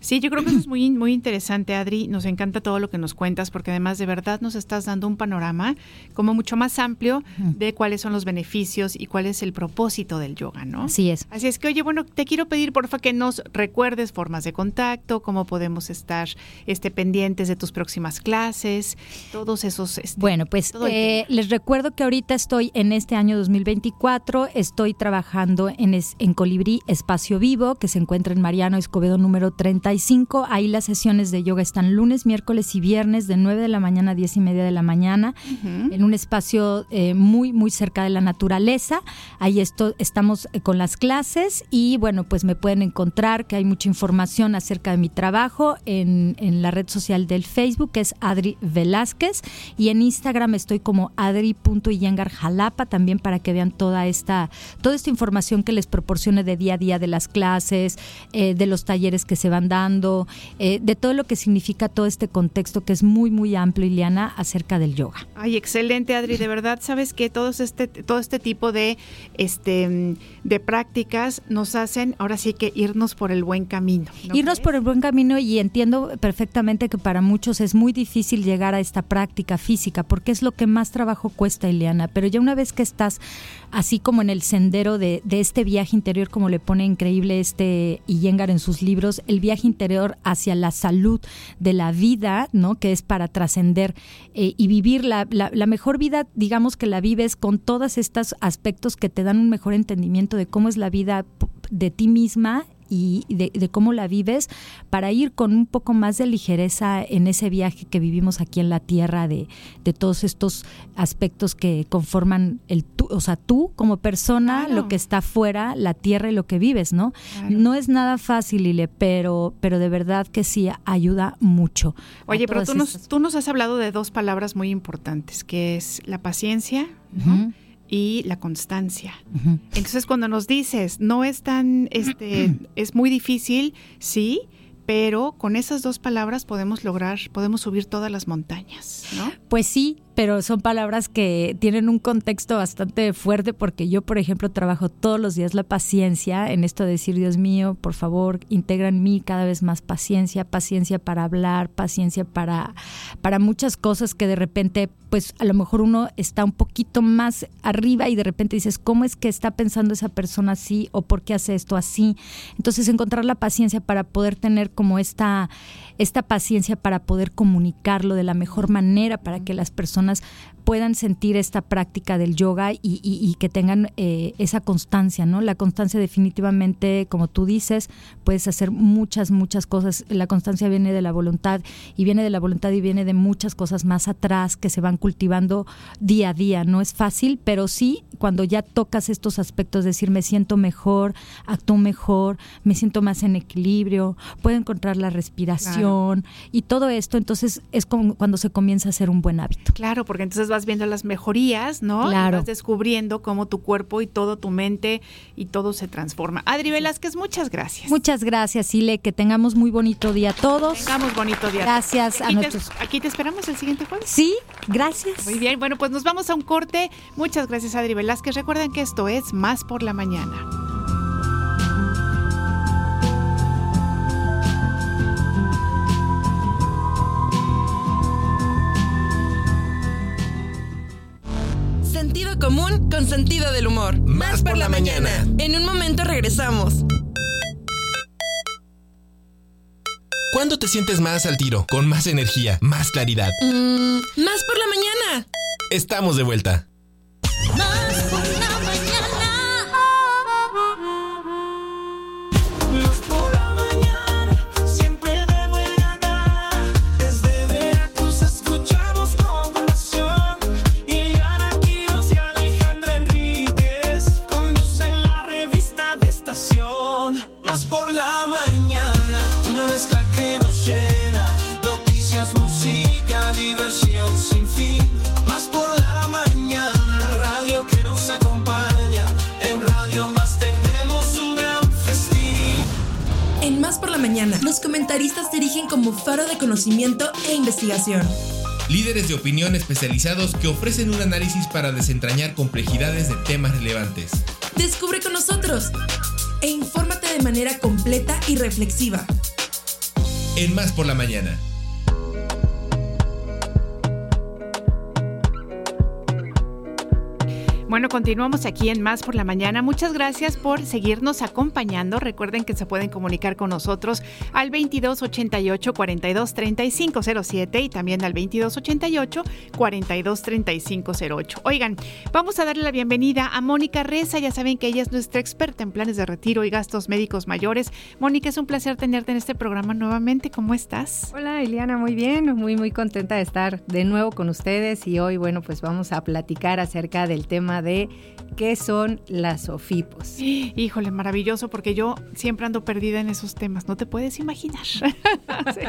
Sí, yo creo que eso es muy, muy interesante, Adri, nos encanta todo lo que nos cuentas porque además de verdad nos estás dando un panorama como mucho más amplio de cuáles son los beneficios y cuál es el propósito del yoga, ¿no? Así es. Así es que, oye, bueno, te quiero pedir porfa que nos recuerdes formas de contacto, cómo podemos estar este, pendientes de tus próximas clases, todos esos... Este, bueno, pues eh, les recuerdo que ahorita estoy en este año dos mil veinticuatro, estoy trabajando en, es, en Colibrí Espacio Vivo, que se encuentra en Mariano Escobedo número treinta y cinco, ahí las sesiones de yoga están lunes, miércoles y viernes de nueve de la mañana a diez y media de la mañana, uh-huh. en un espacio eh, muy, muy cerca de la naturaleza. Ahí esto, estamos con las clases y, bueno, pues me pueden encontrar que hay mucha información acerca de mi trabajo en, en la red social del Facebook, que es Adri Velázquez, y en Instagram estoy como adri.iyengar Jalapa, también para que vean toda esta, toda esta información que les proporcione de día a día de las clases, eh, de los talleres que se van dando, eh, de todo lo que significa todo este contexto que es muy, muy amplio, Ileana, acerca del yoga. Ay, excelente, Adri, de verdad, sabes que todo este, todo este tipo de, este, de prácticas nos hacen, ahora sí que irnos por el buen camino, ¿no? Irnos por el buen camino, y entiendo perfectamente que para muchos es muy difícil llegar a esta práctica física, porque es lo que más trabajo cuesta, Ileana, pero ya una vez que estás así como en el sendero de, de este viaje interior, como le pone increíble este Iyengar en sus libros, el viaje interior hacia la salud de la vida, ¿no? Que es para trascender eh, y vivir la, la, la mejor vida, digamos que la vives con todos estos aspectos que te dan un mejor entendimiento de cómo es la vida de ti misma y de, de cómo la vives, para ir con un poco más de ligereza en ese viaje que vivimos aquí en la tierra de, de todos estos aspectos que conforman el tú, o sea, tú como persona, claro. lo que está afuera, la tierra y lo que vives, ¿no? Claro. No es nada fácil, Ile, pero, pero de verdad que sí ayuda mucho. Oye, pero tú nos, tú nos has hablado de dos palabras muy importantes, que es la paciencia, ¿no? Uh-huh. y la constancia. Uh-huh. Entonces, cuando nos dices, no es tan, este, es muy difícil, sí, pero con esas dos palabras podemos lograr, podemos subir todas las montañas, ¿no? Pues sí, pero son palabras que tienen un contexto bastante fuerte, porque yo, por ejemplo, trabajo todos los días la paciencia en esto de decir, Dios mío, por favor, integra en mí cada vez más paciencia, paciencia para hablar, paciencia para, para muchas cosas que de repente, pues a lo mejor uno está un poquito más arriba y de repente dices, ¿cómo es que está pensando esa persona así? ¿O por qué hace esto así? Entonces, encontrar la paciencia para poder tener como esta, esta paciencia para poder comunicarlo de la mejor manera, para que las personas puedan sentir esta práctica del yoga y, y, y que tengan eh, esa constancia, ¿no? La constancia definitivamente, como tú dices, puedes hacer muchas, muchas cosas. La constancia viene de la voluntad y viene de la voluntad y viene de muchas cosas más atrás que se van cultivando día a día. No es fácil, pero sí, cuando ya tocas estos aspectos, decir me siento mejor, actúo mejor, me siento más en equilibrio, puedo encontrar la respiración, claro, y todo esto, entonces es como cuando se comienza a hacer un buen hábito. Claro. Claro, porque entonces vas viendo las mejorías, ¿no? Claro. Y vas descubriendo cómo tu cuerpo y todo tu mente y todo se transforma. Adri Velázquez, muchas gracias. Muchas gracias, Ile, que tengamos muy bonito día a todos. Tengamos bonito día. Gracias a, a nuestros. Te, aquí te esperamos el siguiente jueves. Sí, gracias. Muy bien, bueno, pues nos vamos a un corte. Muchas gracias, Adri Velázquez. Recuerden que esto es Más por la Mañana. Sentido común con sentido del humor. Más, Más por, por la, la mañana. mañana. En un momento regresamos. ¿Cuándo te sientes más al tiro? Con más energía, más claridad. Mm, más por la mañana. Estamos de vuelta. Más por la mañana. Más por la mañana. Siempre de buena gana. Desde Veracruz escuchamos con pasión. Más por la mañana, una mezcla que nos llena, noticias, música, diversión sin fin. Más por la mañana, radio que nos acompaña, en Radio Más tenemos un gran festín. En Más por la Mañana, los comentaristas se erigen como faro de conocimiento e investigación. Líderes de opinión especializados que ofrecen un análisis para desentrañar complejidades de temas relevantes. Descubre con nosotros e infórmate de manera completa y reflexiva. En Más por la Mañana. Bueno, continuamos aquí en Más por la Mañana. Muchas gracias por seguirnos acompañando. Recuerden que se pueden comunicar con nosotros al veintidós ochenta y ocho, cuarenta y dos, treinta y cinco cero siete y también al veintidós ochenta y ocho, cuarenta y dos, treinta y cinco cero ocho. Oigan, vamos a darle la bienvenida a Mónica Reza. Ya saben que ella es nuestra experta en planes de retiro y gastos médicos mayores. Mónica, es un placer tenerte en este programa nuevamente. ¿Cómo estás? Hola, Ileana. Muy bien. Muy, muy contenta de estar de nuevo con ustedes. Y hoy, bueno, pues vamos a platicar acerca del tema de qué son las OFIPOS. Híjole, maravilloso, porque yo siempre ando perdida en esos temas, no te puedes imaginar. Sí.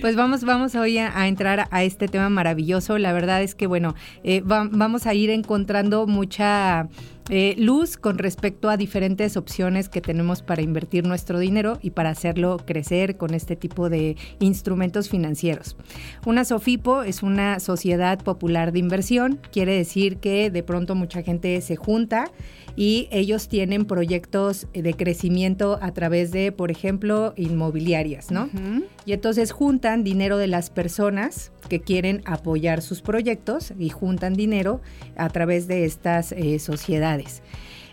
Pues vamos, vamos hoy a, a entrar a este tema maravilloso. La verdad es que, bueno, eh, va, vamos a ir encontrando mucha eh, luz con respecto a diferentes opciones que tenemos para invertir nuestro dinero y para hacerlo crecer con este tipo de instrumentos financieros. Una SOFIPO es una Sociedad Popular de Inversión, quiere decir que de pronto mucha gente se junta y ellos tienen proyectos de crecimiento a través de, por ejemplo, inmobiliarias, ¿no? Uh-huh. Y entonces juntan dinero de las personas que quieren apoyar sus proyectos y juntan dinero a través de estas eh, sociedades.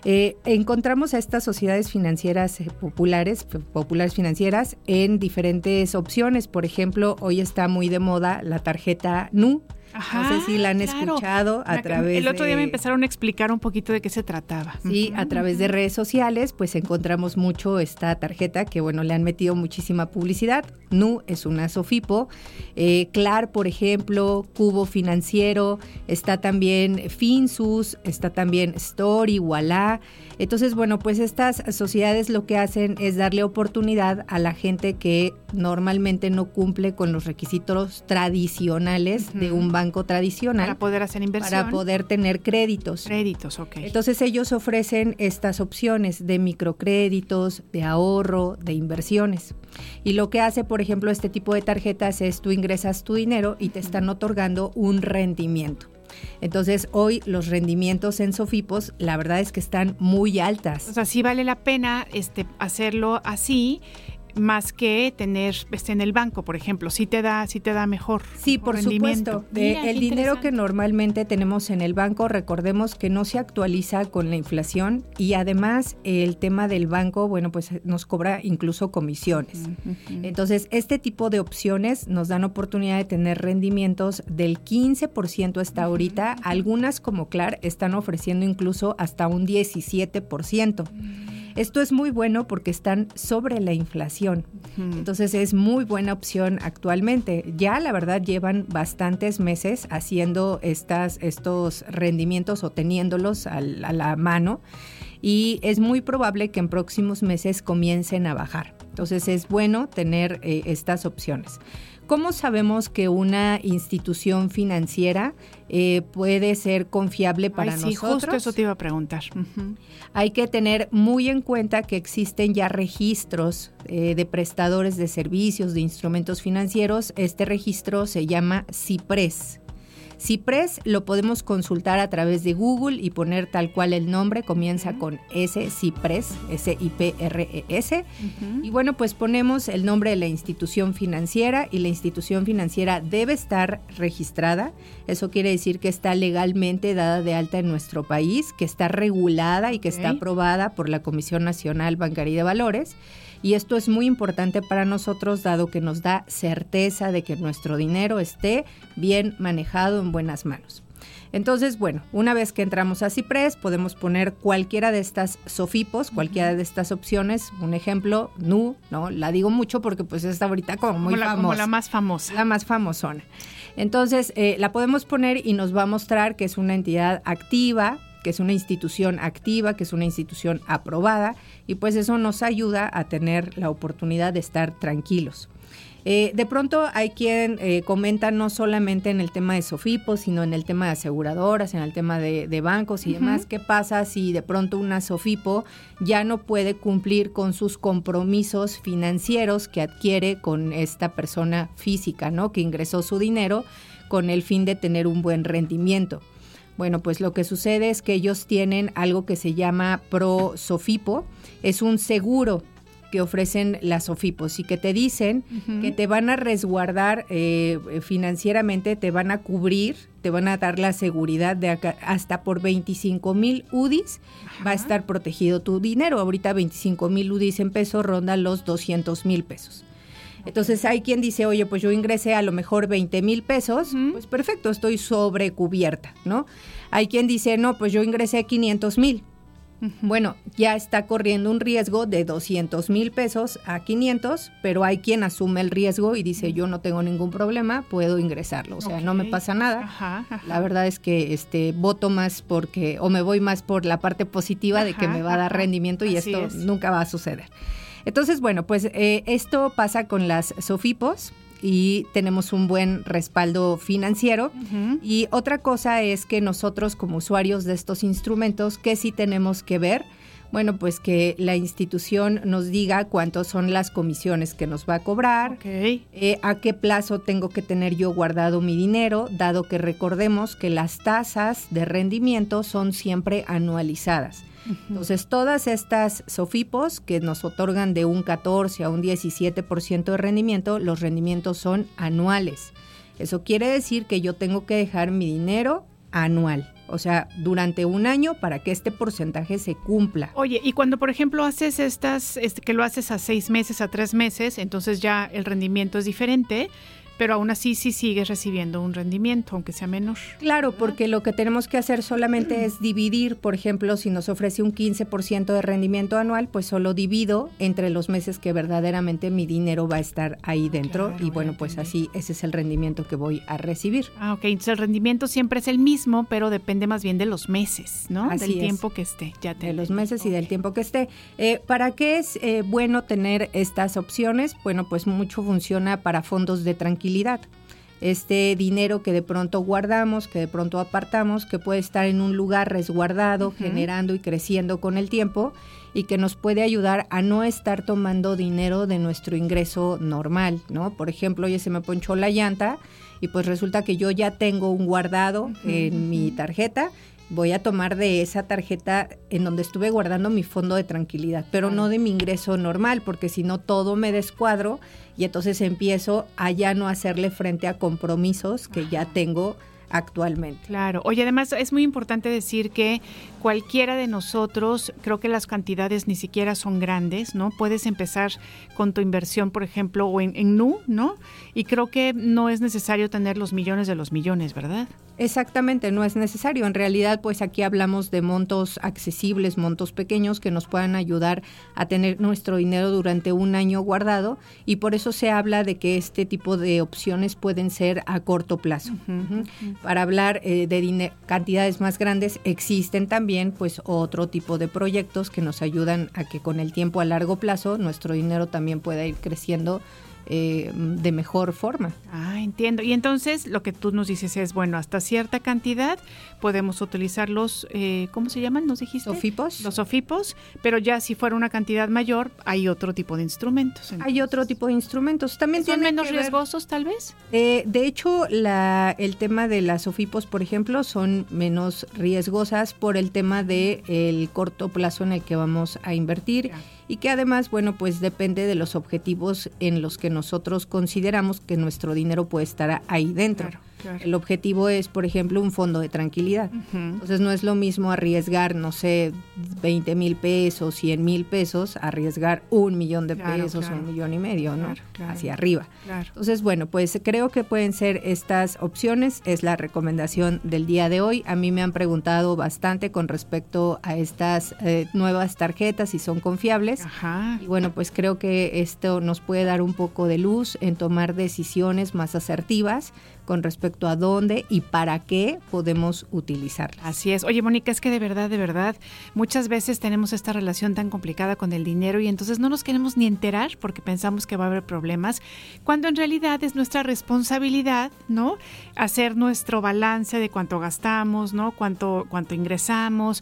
Eh, encontramos a estas sociedades financieras populares, populares financieras en diferentes opciones. Por ejemplo, hoy está muy de moda la tarjeta N U. Ajá, no sé si la han claro. escuchado a través de... El otro día me empezaron a explicar un poquito de qué se trataba. Sí, a través de redes sociales, pues encontramos mucho esta tarjeta que, bueno, le han metido muchísima publicidad. N U es una SOFIPO. Eh, Klar, por ejemplo, Cubo Financiero, está también Finsus, está también Story, Wallah. Entonces, bueno, pues estas sociedades lo que hacen es darle oportunidad a la gente que normalmente no cumple con los requisitos tradicionales uh-huh. de un banco banco tradicional. Para poder hacer inversión. Para poder tener créditos. Créditos, ok. Entonces ellos ofrecen estas opciones de microcréditos, de ahorro, de inversiones. Y lo que hace, por ejemplo, este tipo de tarjetas es tú ingresas tu dinero y te están otorgando un rendimiento. Entonces, hoy los rendimientos en Sofipos, la verdad es que están muy altas. O sea, sí vale la pena este, hacerlo así, más que tener este, en el banco, por ejemplo. Sí te da, sí te da mejor rendimiento. Sí, por supuesto. Mira, el dinero que normalmente tenemos en el banco, recordemos que no se actualiza con la inflación y además el tema del banco, bueno, pues nos cobra incluso comisiones. Uh-huh. Entonces, este tipo de opciones nos dan oportunidad de tener rendimientos del quince por ciento hasta ahorita. Uh-huh. Algunas como Klar están ofreciendo incluso hasta un diecisiete por ciento. Uh-huh. Esto es muy bueno porque están sobre la inflación, entonces es muy buena opción actualmente. Ya la verdad llevan bastantes meses haciendo estas, estos rendimientos o teniéndolos a la, a la mano y es muy probable que en próximos meses comiencen a bajar. Entonces es bueno tener eh, estas opciones. ¿Cómo sabemos que una institución financiera eh, puede ser confiable para Ay, sí, nosotros? Sí, justo eso te iba a preguntar. Uh-huh. Hay que tener muy en cuenta que existen ya registros eh, de prestadores de servicios, de instrumentos financieros. Este registro se llama CIPRES. CIPRES lo podemos consultar a través de Google y poner tal cual el nombre, comienza con S, CIPRES, S I P R E S. Uh-huh. Y bueno, pues ponemos el nombre de la institución financiera y la institución financiera debe estar registrada. Eso quiere decir que está legalmente dada de alta en nuestro país, que está regulada y que okay. está aprobada por la Comisión Nacional Bancaria y de Valores. Y esto es muy importante para nosotros, dado que nos da certeza de que nuestro dinero esté bien manejado, en buenas manos. Entonces, bueno, una vez que entramos a CIPRES, podemos poner cualquiera de estas Sofipos, cualquiera de estas opciones. Un ejemplo, N U, ¿no? La digo mucho porque pues está ahorita como muy famosa. Como la más famosa. La más famosona. Entonces, eh, la podemos poner y nos va a mostrar que es una entidad activa, que es una institución activa, que es una institución aprobada, y pues eso nos ayuda a tener la oportunidad de estar tranquilos. Eh, de pronto hay quien eh, comenta no solamente en el tema de Sofipos, sino en el tema de aseguradoras, en el tema de, de bancos y uh-huh. demás. ¿Qué pasa si de pronto una Sofipo ya no puede cumplir con sus compromisos financieros que adquiere con esta persona física, ¿no? Que ingresó su dinero con el fin de tener un buen rendimiento. Bueno, pues lo que sucede es que ellos tienen algo que se llama Pro Sofipo, es un seguro que ofrecen las Sofipos y que te dicen uh-huh. que te van a resguardar eh, financieramente, te van a cubrir, te van a dar la seguridad de acá, hasta por veinticinco mil U D I s uh-huh. va a estar protegido tu dinero. Ahorita veinticinco mil U D I s en pesos ronda los doscientos mil pesos. Entonces hay quien dice, oye, pues yo ingresé a lo mejor veinte mil pesos, uh-huh. pues perfecto, estoy sobrecubierta, ¿no? Hay quien dice, no, pues yo ingresé quinientos mil. Uh-huh. Bueno, ya está corriendo un riesgo de doscientos mil pesos a quinientos, pero hay quien asume el riesgo y dice, yo no tengo ningún problema, puedo ingresarlo, o sea, okay. no me pasa nada. Ajá, ajá. La verdad es que este voto más porque, o me voy más por la parte positiva ajá, de que me va a dar ajá. rendimiento y así esto es. Nunca va a suceder. Entonces, bueno, pues eh, esto pasa con las Sofipos y tenemos un buen respaldo financiero. Uh-huh. Y otra cosa es que nosotros como usuarios de estos instrumentos, ¿qué sí tenemos que ver? Bueno, pues que la institución nos diga cuántas son las comisiones que nos va a cobrar, okay. eh, a qué plazo tengo que tener yo guardado mi dinero, dado que recordemos que las tasas de rendimiento son siempre anualizadas. Entonces, todas estas Sofipos que nos otorgan de un catorce a un diecisiete por ciento de rendimiento, los rendimientos son anuales. Eso quiere decir que yo tengo que dejar mi dinero anual, o sea, durante un año para que este porcentaje se cumpla. Oye, y cuando, por ejemplo, haces estas, este, que lo haces a seis meses, a tres meses, entonces ya el rendimiento es diferente, pero aún así sí sigues recibiendo un rendimiento, aunque sea menor. Claro, porque lo que tenemos que hacer solamente es dividir, por ejemplo, si nos ofrece un quince por ciento de rendimiento anual, pues solo divido entre los meses que verdaderamente mi dinero va a estar ahí dentro. Claro, y bueno, pues así ese es el rendimiento que voy a recibir. Ah, ok. Entonces el rendimiento siempre es el mismo, pero depende más bien de los meses, ¿no? Así del es. Tiempo que esté. Ya te de los meses okay. y del tiempo que esté. Eh, ¿Para qué es eh, bueno tener estas opciones? Bueno, pues mucho funciona para fondos de tranquilidad. este dinero que de pronto guardamos, que de pronto apartamos, que puede estar en un lugar resguardado, uh-huh. generando y creciendo con el tiempo, y que nos puede ayudar a no estar tomando dinero de nuestro ingreso normal, ¿no? Por ejemplo, oye, se me ponchó la llanta y pues resulta que yo ya tengo un guardado uh-huh. en mi tarjeta, voy a tomar de esa tarjeta en donde estuve guardando mi fondo de tranquilidad, pero ah. no de mi ingreso normal, porque si no todo me descuadro y entonces empiezo a ya no hacerle frente a compromisos que ah. ya tengo actualmente. Claro. Oye, además es muy importante decir que cualquiera de nosotros, creo que las cantidades ni siquiera son grandes, ¿no? Puedes empezar con tu inversión, por ejemplo, o en, en N U, ¿no? Y creo que no es necesario tener los millones de los millones, ¿verdad? Exactamente, no es necesario. En realidad, pues aquí hablamos de montos accesibles, montos pequeños que nos puedan ayudar a tener nuestro dinero durante un año guardado, y por eso se habla de que este tipo de opciones pueden ser a corto plazo. Uh-huh. Uh-huh. Para hablar eh, de diner- cantidades más grandes, existen también pues otro tipo de proyectos que nos ayudan a que con el tiempo a largo plazo nuestro dinero también pueda ir creciendo Eh, de mejor forma. Ah, entiendo. Y entonces lo que tú nos dices es, bueno, hasta cierta cantidad podemos utilizar los, eh, ¿cómo se llaman? ¿Nos dijiste? Ofipos. Los ofipos, pero ya si fuera una cantidad mayor, hay otro tipo de instrumentos. Entonces. Hay otro tipo de instrumentos. También ¿Son menos que riesgosos ver, tal vez? Eh, de hecho, la, el tema de las ofipos, por ejemplo, son menos riesgosas por el tema de el corto plazo en el que vamos a invertir. Ya. Y que además, bueno, pues depende de los objetivos en los que nosotros consideramos que nuestro dinero puede estar ahí dentro. Claro, claro. El objetivo es, por ejemplo, un fondo de tranquilidad. Uh-huh. Entonces, no es lo mismo arriesgar, no sé, veinte mil pesos, cien mil pesos, arriesgar un millón de claro, pesos, claro. un millón y medio, ¿no? Claro, claro. Hacia arriba. Claro. Entonces, bueno, pues creo que pueden ser estas opciones. Es la recomendación del día de hoy. A mí me han preguntado bastante con respecto a estas eh, nuevas tarjetas, si son confiables. Ajá. Y bueno, pues creo que esto nos puede dar un poco de luz en tomar decisiones más asertivas con respecto a dónde y para qué podemos utilizarlas. Así es. Oye, Mónica, es que de verdad, de verdad, muchas veces tenemos esta relación tan complicada con el dinero y entonces no nos queremos ni enterar porque pensamos que va a haber problemas, cuando en realidad es nuestra responsabilidad, ¿no? Hacer nuestro balance de cuánto gastamos, ¿no? Cuánto, cuánto ingresamos,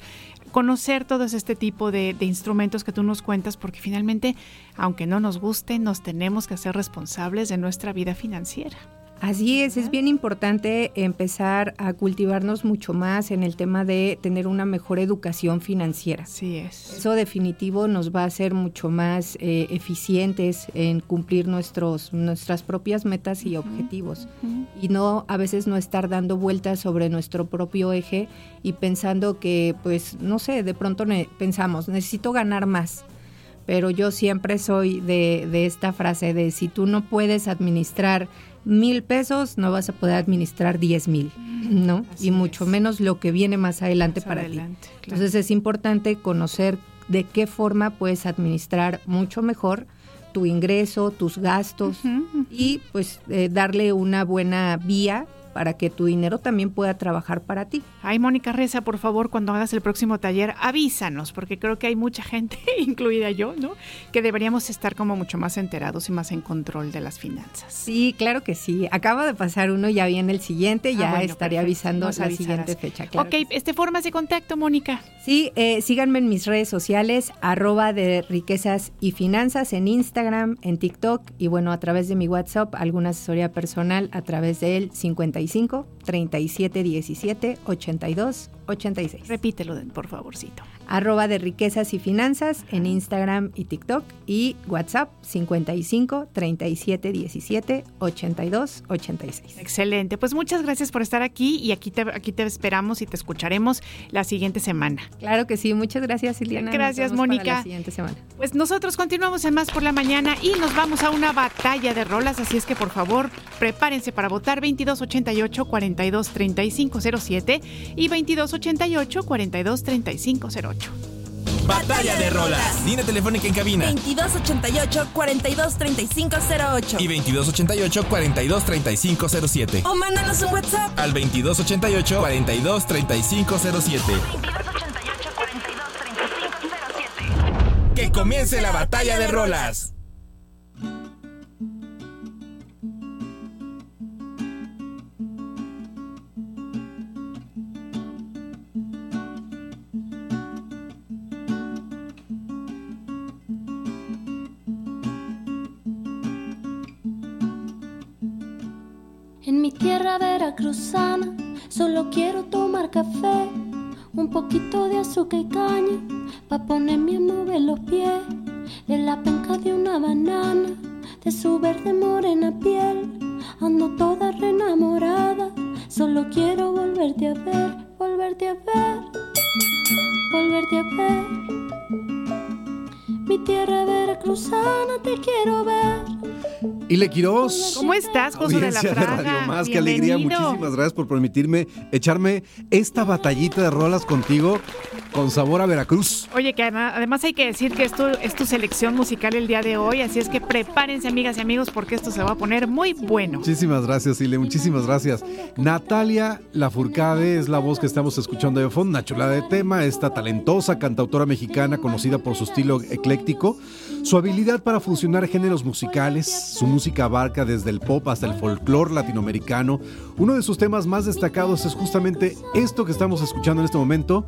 conocer todos este tipo de, de instrumentos que tú nos cuentas, porque finalmente, aunque no nos guste, nos tenemos que hacer responsables de nuestra vida financiera. Así es, es bien importante empezar a cultivarnos mucho más en el tema de tener una mejor educación financiera. Así es. Eso definitivo nos va a hacer mucho más eh, eficientes en cumplir nuestros nuestras propias metas y uh-huh. objetivos. Uh-huh. Y no, a veces no estar dando vueltas sobre nuestro propio eje y pensando que, pues, no sé, de pronto ne- pensamos, necesito ganar más. Pero yo siempre soy de, de esta frase de si tú no puedes administrar mil pesos, no vas a poder administrar diez mil, ¿no? Así y mucho es. Menos lo que viene más adelante más para adelante, ti. Claro. Entonces es importante conocer de qué forma puedes administrar mucho mejor tu ingreso, tus gastos uh-huh, uh-huh. y pues eh, darle una buena vía para que tu dinero también pueda trabajar para ti. Ay, Mónica Reza, por favor, cuando hagas el próximo taller, avísanos, porque creo que hay mucha gente, incluida yo, ¿no?, que deberíamos estar como mucho más enterados y más en control de las finanzas. Sí, claro que sí. Acaba de pasar uno, ya viene el siguiente, ya ah, bueno, estaré perfecto. Avisando Nos la avisarás. Siguiente fecha. Claro ok, este formas de contacto, Mónica. Sí, eh, síganme en mis redes sociales, arroba de riquezas y finanzas, en Instagram, en TikTok, y bueno, a través de mi WhatsApp, alguna asesoría personal a través del cincuenta y cinco, treinta y siete, diecisiete, ochenta y dos, ochenta y seis. Repítelo, por favorcito. Arroba de riquezas y finanzas en Instagram y TikTok y WhatsApp cincuenta y cinco, treinta y siete, diecisiete, ochenta y dos, ochenta y seis. Excelente, pues muchas gracias por estar aquí y aquí te, aquí te esperamos y te escucharemos la siguiente semana. Claro que sí, muchas gracias, Ileana. Gracias, Mónica. Para la siguiente semana. Pues nosotros continuamos en Más por la Mañana y nos vamos a una batalla de rolas, así es que por favor prepárense para votar veintidós ochenta y ocho, cuarenta y dos, treinta y cinco cero siete y veintidós ochenta y ocho, cuarenta y dos, treinta y cinco cero ocho. Batalla de rolas. Línea telefónica en cabina. veintidós ochenta y ocho, cuarenta y dos, treinta y cinco cero ocho. Y veintidós ochenta y ocho, cuarenta y dos, treinta y cinco cero siete. O mándanos un WhatsApp al veintidós ochenta y ocho, cuarenta y dos, treinta y cinco cero siete. veintidós ochenta y ocho, cuarenta y dos, treinta y cinco cero siete. Que comience la batalla de rolas. En mi tierra veracruzana solo quiero tomar café, un poquito de azúcar y caña pa' ponerme a mover los pies. De la penca de una banana, de su verde morena piel, ando toda re enamorada. Solo quiero volverte a ver, volverte a ver, volverte a ver. Mi tierra veracruzana, te quiero ver. Ile Quiroz, ¿cómo estás, José de la Fraga? De Radio Más, qué alegría, muchísimas gracias por permitirme echarme esta batallita de rolas contigo con sabor a Veracruz. Oye, que además hay que decir que esto es tu selección musical el día de hoy, así es que prepárense, amigas y amigos, porque esto se va a poner muy bueno. Muchísimas gracias, Ile, muchísimas gracias. Natalia Lafourcade es la voz que estamos escuchando de fondo, una chulada de tema, esta talentosa cantautora mexicana conocida por su estilo ecléctico, su habilidad para fusionar géneros musicales, su música música abarca desde el pop hasta el folclore latinoamericano. Uno de sus temas más destacados es justamente esto que estamos escuchando en este momento,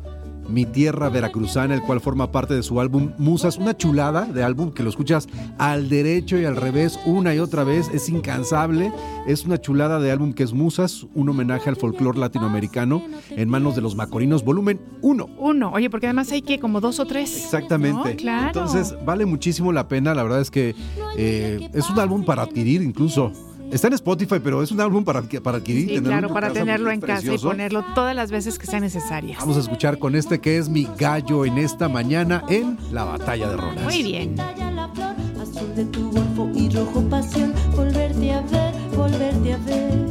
Mi Tierra Veracruzana, el cual forma parte de su álbum Musas, una chulada de álbum que lo escuchas al derecho y al revés una y otra vez, es incansable, es una chulada de álbum que es Musas, un homenaje al folclore latinoamericano en manos de los Macorinos, volumen uno. Uno, oye, porque además hay que como dos o tres. Exactamente. No, claro. Entonces vale muchísimo la pena, la verdad es que eh, es un álbum para adquirir incluso. Está en Spotify, pero es un álbum para, para adquirir. Sí, claro, para casa, tenerlo en precioso. Casa y ponerlo todas las veces que sea necesaria. Vamos a escuchar con este que es mi gallo en esta mañana en La Batalla de Rolas. Muy bien. Azul de tu golfo y rojo pasión, volverte a ver, volverte a ver.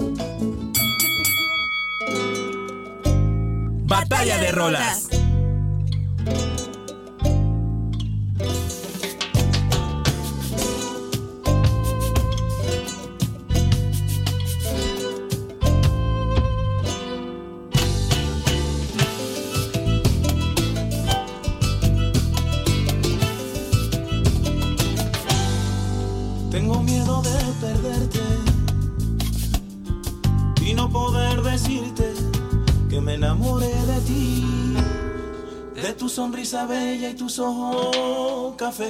Batalla de Rolas. Sonrisa bella y tus ojos café.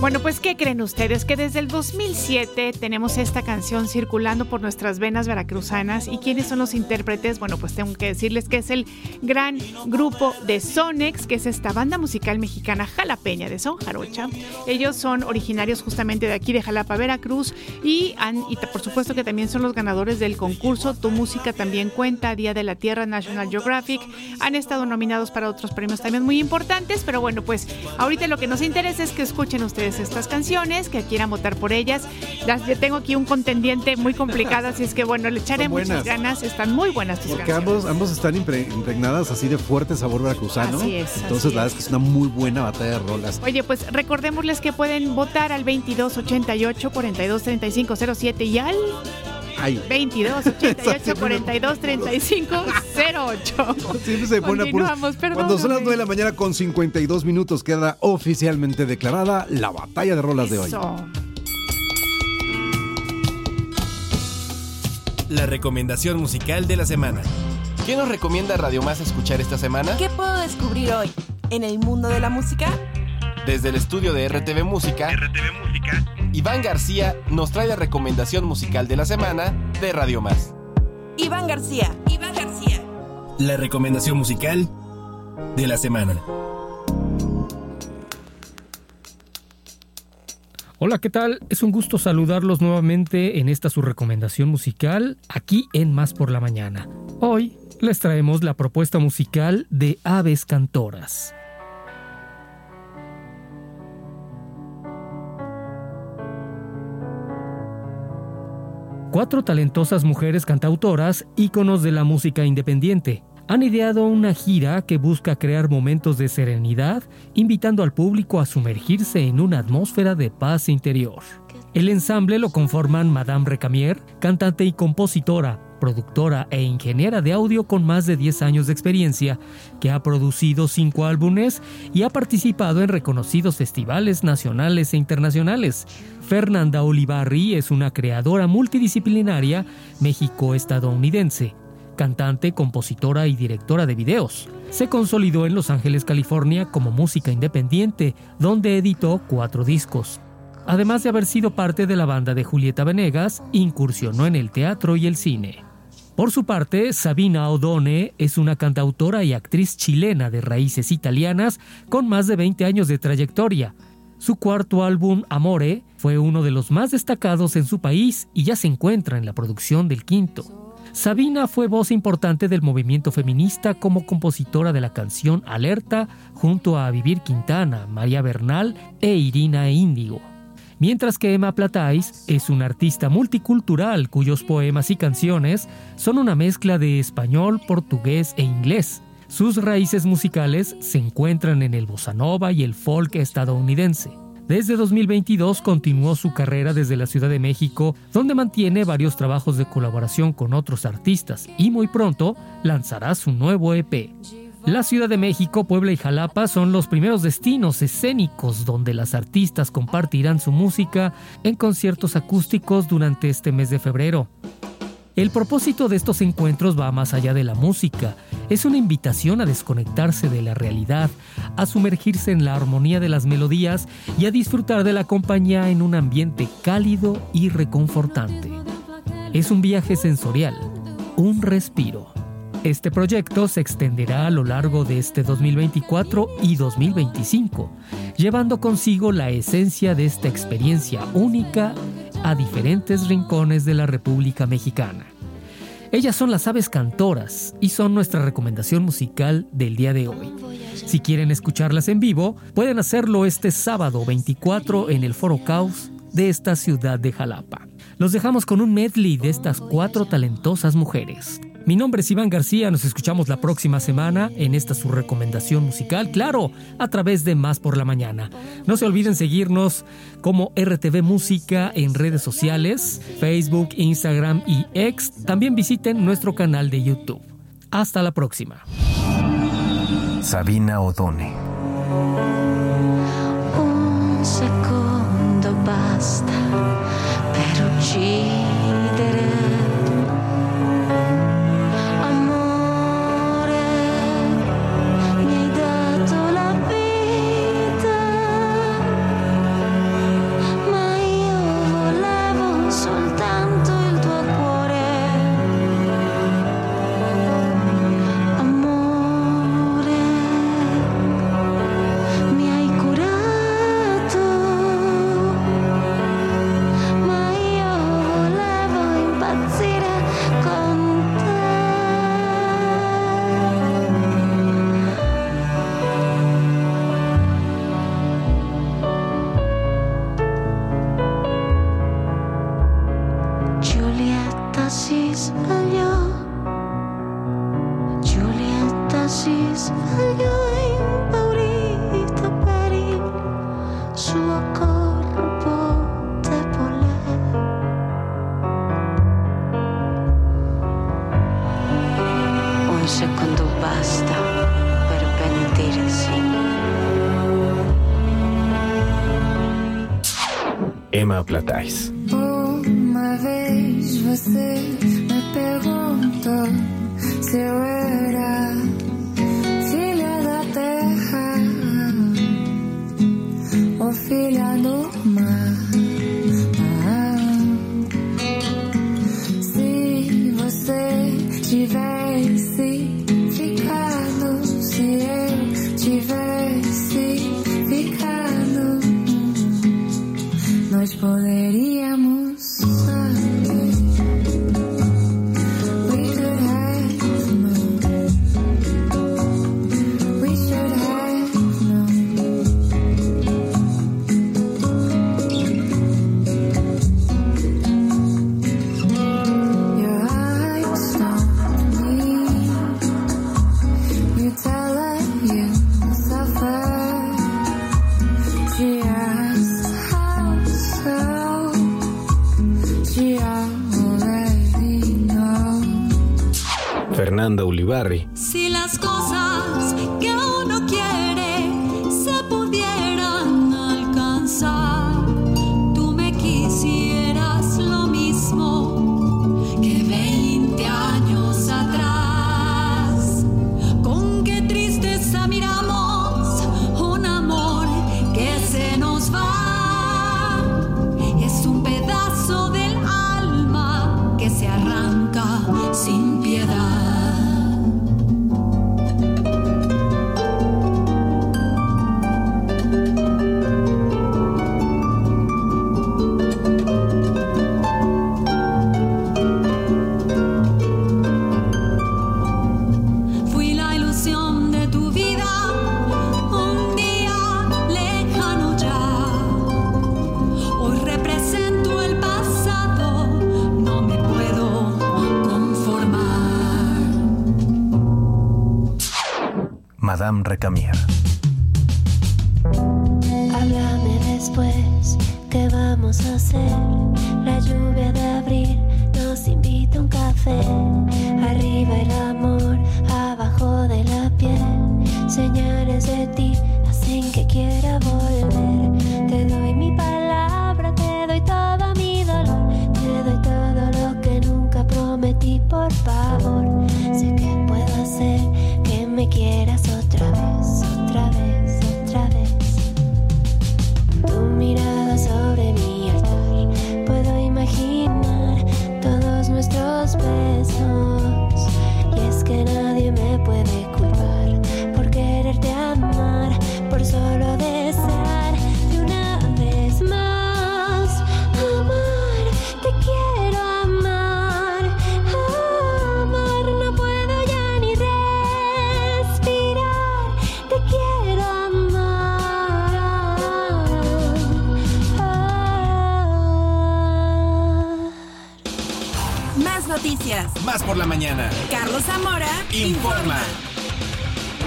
Bueno, pues, ¿qué creen ustedes? Que desde el dos mil siete tenemos esta canción circulando por nuestras venas veracruzanas. ¿Y quiénes son los intérpretes? Bueno, pues tengo que decirles que es el gran grupo de Sonex, que es esta banda musical mexicana jalapeña de Son Jarocha. Ellos son originarios justamente de aquí, de Jalapa, Veracruz, y, han, y por supuesto que también son los ganadores del concurso Tu Música También Cuenta, Día de la Tierra, National Geographic. Han estado nominados para otros premios también muy importantes, pero bueno, pues ahorita lo que nos interesa es que escuchen ustedes estas canciones, que quieran votar por ellas. Las, yo tengo aquí un contendiente muy complicado, así es que bueno, le echaré muchas ganas. Están muy buenas tus Porque canciones. Porque ambos, ambos están impregnadas así de fuerte sabor veracruzano. Así es. Entonces, así la verdad es que es una muy buena batalla de rolas. Oye, pues recordémosles que pueden votar al veintidós ochenta y ocho cuarenta y dos treinta y cinco cero siete y al... Ay. veintidós ochenta y ocho cuarenta y dos treinta y cinco cero ocho. Siempre se pone apuros. Cuando son las nueve de la mañana con cincuenta y dos minutos, queda oficialmente declarada la batalla de rolas. Eso. De hoy. La recomendación musical de la semana. ¿Qué nos recomienda Radio Más escuchar esta semana? ¿Qué puedo descubrir hoy en el mundo de la música? Desde el estudio de R T V Música, R T V Música, Iván García nos trae la recomendación musical de la semana de Radio Más. Iván García, Iván García. La recomendación musical de la semana. Hola, ¿qué tal? Es un gusto saludarlos nuevamente en esta su recomendación musical aquí en Más por la Mañana. Hoy les traemos la propuesta musical de Aves Cantoras. Cuatro talentosas mujeres cantautoras, íconos de la música independiente, han ideado una gira que busca crear momentos de serenidad, invitando al público a sumergirse en una atmósfera de paz interior. El ensamble lo conforman Madame Recamier, cantante y compositora, productora e ingeniera de audio con más de diez años de experiencia, que ha producido cinco álbumes y ha participado en reconocidos festivales nacionales e internacionales. Fernanda Olivarri es una creadora multidisciplinaria mexico-estadounidense, cantante, compositora y directora de videos. Se consolidó en Los Ángeles, California, como música independiente, donde editó cuatro discos. Además de haber sido parte de la banda de Julieta Venegas, incursionó en el teatro y el cine. Por su parte, Sabina Odone es una cantautora y actriz chilena de raíces italianas con más de veinte años de trayectoria. Su cuarto álbum, Amore, fue uno de los más destacados en su país y ya se encuentra en la producción del quinto. Sabina fue voz importante del movimiento feminista como compositora de la canción Alerta junto a Vivir Quintana, María Bernal e Irina Índigo. Mientras que Emma Platais es una artista multicultural cuyos poemas y canciones son una mezcla de español, portugués e inglés. Sus raíces musicales se encuentran en el bossa nova y el folk estadounidense. Desde dos mil veintidós continuó su carrera desde la Ciudad de México, donde mantiene varios trabajos de colaboración con otros artistas y muy pronto lanzará su nuevo E P. La Ciudad de México, Puebla y Jalapa son los primeros destinos escénicos donde las artistas compartirán su música en conciertos acústicos durante este mes de febrero. El propósito de estos encuentros va más allá de la música. Es una invitación a desconectarse de la realidad, a sumergirse en la armonía de las melodías y a disfrutar de la compañía en un ambiente cálido y reconfortante. Es un viaje sensorial, un respiro. Este proyecto se extenderá a lo largo de este dos mil veinticuatro y dos mil veinticinco, llevando consigo la esencia de esta experiencia única a diferentes rincones de la República Mexicana. Ellas son las Aves Cantoras y son nuestra recomendación musical del día de hoy. Si quieren escucharlas en vivo, pueden hacerlo este sábado veinticuatro en el Foro Caos de esta ciudad de Jalapa. Los dejamos con un medley de estas cuatro talentosas mujeres. Mi nombre es Iván García, nos escuchamos la próxima semana en esta su recomendación musical, claro, a través de Más por la Mañana. No se olviden seguirnos como R T V Música en redes sociales, Facebook, Instagram y X. También visiten nuestro canal de YouTube. Hasta la próxima. Sabina Odone. Un segundo basta per uccidere. Emma Platais. Uma vez você me perguntou se eu era filha da terra ou filha do mar. Ah, se você tivesse ficado, se eu tivesse ficado, nós poderíamos saber. We could have known. We should have known. Your eyes on me. You tell her you suffer. She asks. Fernanda Ulibarri. Si las cosas que uno quiere se pudieran alcanzar, tú me quisieras lo mismo que veinte años atrás. Con qué tristeza miramos un amor que se nos va. Madame Recamier. Háblame después, ¿qué vamos a hacer? La lluvia de abril nos invita a un café. Arriba el amor, abajo de la piel. Señales de ti hacen que quiera volver. Te doy mi palabra, te doy todo mi dolor. Te doy todo lo que nunca prometí, por favor. Sé que puedo hacer que me quieras otra vez, otra vez, otra vez. Tu mirada sobre mi altar, puedo imaginar todos nuestros besos. Y es que nadie me puede culpar por quererte amar, por solo desear de una vez más amar. Te quiero amar, amar. No puedo ya ni respirar. Te quiero amar. Noticias. Más por la mañana. Carlos Zamora informa. informa.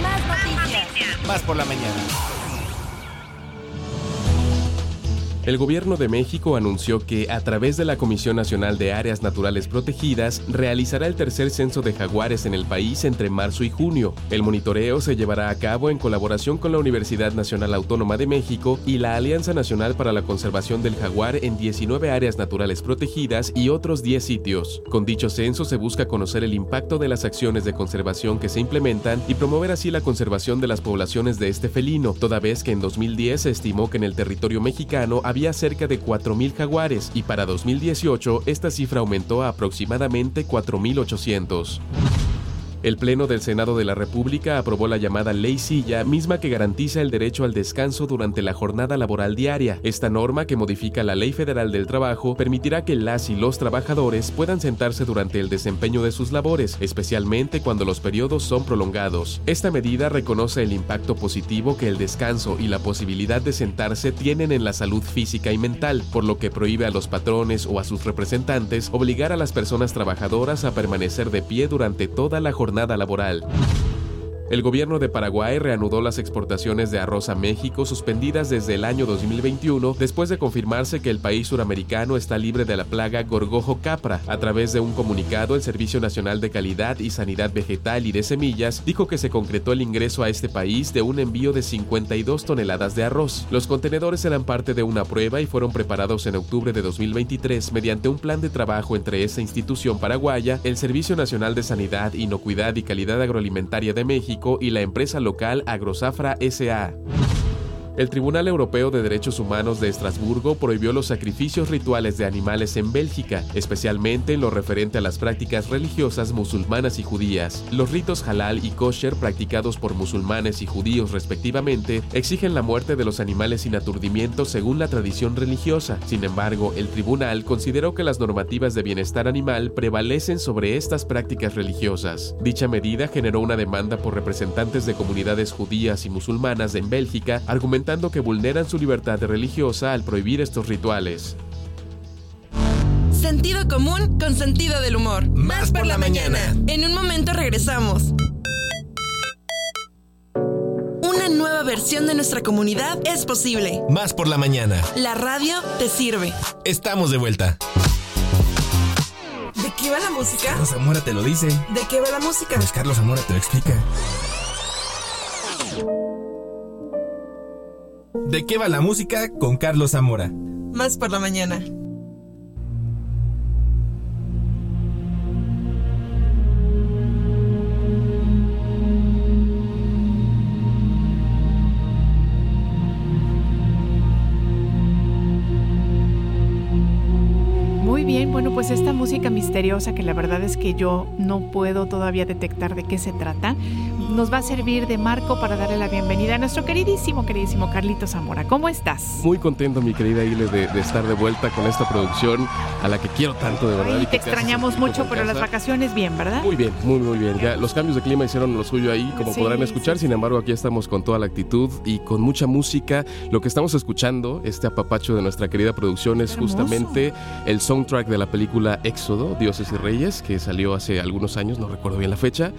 Más noticias. Más por la mañana. El Gobierno de México anunció que, a través de la Comisión Nacional de Áreas Naturales Protegidas, realizará el tercer censo de jaguares en el país entre marzo y junio. El monitoreo se llevará a cabo en colaboración con la Universidad Nacional Autónoma de México y la Alianza Nacional para la Conservación del Jaguar en diecinueve áreas naturales protegidas y otros diez sitios. Con dicho censo se busca conocer el impacto de las acciones de conservación que se implementan y promover así la conservación de las poblaciones de este felino, toda vez que en dos mil diez se estimó que en el territorio mexicano había cerca de cuatro mil jaguares y para dos mil dieciocho esta cifra aumentó a aproximadamente cuatro mil ochocientos. El Pleno del Senado de la República aprobó la llamada Ley Silla, misma que garantiza el derecho al descanso durante la jornada laboral diaria. Esta norma, que modifica la Ley Federal del Trabajo, permitirá que las y los trabajadores puedan sentarse durante el desempeño de sus labores, especialmente cuando los periodos son prolongados. Esta medida reconoce el impacto positivo que el descanso y la posibilidad de sentarse tienen en la salud física y mental, por lo que prohíbe a los patrones o a sus representantes obligar a las personas trabajadoras a permanecer de pie durante toda la jornada Nada laboral. El gobierno de Paraguay reanudó las exportaciones de arroz a México suspendidas desde el año dos mil veintiuno después de confirmarse que el país suramericano está libre de la plaga gorgojo capra. A través de un comunicado, el Servicio Nacional de Calidad y Sanidad Vegetal y de Semillas dijo que se concretó el ingreso a este país de un envío de cincuenta y dos toneladas de arroz. Los contenedores eran parte de una prueba y fueron preparados en octubre de dos mil veintitrés mediante un plan de trabajo entre esa institución paraguaya, el Servicio Nacional de Sanidad, Inocuidad y Calidad Agroalimentaria de México y la empresa local Agrozafra S A El Tribunal Europeo de Derechos Humanos de Estrasburgo prohibió los sacrificios rituales de animales en Bélgica, especialmente en lo referente a las prácticas religiosas musulmanas y judías. Los ritos halal y kosher practicados por musulmanes y judíos respectivamente exigen la muerte de los animales sin aturdimiento según la tradición religiosa. Sin embargo, el tribunal consideró que las normativas de bienestar animal prevalecen sobre estas prácticas religiosas. Dicha medida generó una demanda por representantes de comunidades judías y musulmanas en Bélgica, argumentando que vulneran su libertad religiosa al prohibir estos rituales. Sentido común con sentido del humor. Más, Más por, por la, la mañana. mañana. En un momento regresamos. Una nueva versión de nuestra comunidad es posible. Más por la mañana. La radio te sirve. Estamos de vuelta. ¿De qué va la música? Carlos Zamora te lo dice. ¿De qué va la música? Pues Carlos Zamora te lo explica. ¿De qué va la música? Con Carlos Zamora. Más por la mañana. Muy bien, bueno, pues esta música misteriosa, que la verdad es que yo no puedo todavía detectar de qué se trata, nos va a servir de marco para darle la bienvenida a nuestro queridísimo, queridísimo Carlito Zamora. ¿Cómo estás? Muy contento, mi querida Ile, de, de estar de vuelta con esta producción a la que quiero tanto, de verdad. Ay, y te extrañamos mucho, pero casa. Las vacaciones bien, ¿verdad? Muy bien, muy, muy bien. Ya los cambios de clima hicieron lo suyo ahí, como sí, podrán escuchar. Sí. Sin embargo, aquí estamos con toda la actitud y con mucha música. Lo que estamos escuchando, este apapacho de nuestra querida producción, es hermoso. Justamente el soundtrack de la película Éxodo, Dioses y Reyes, que salió hace algunos años, no recuerdo bien la fecha.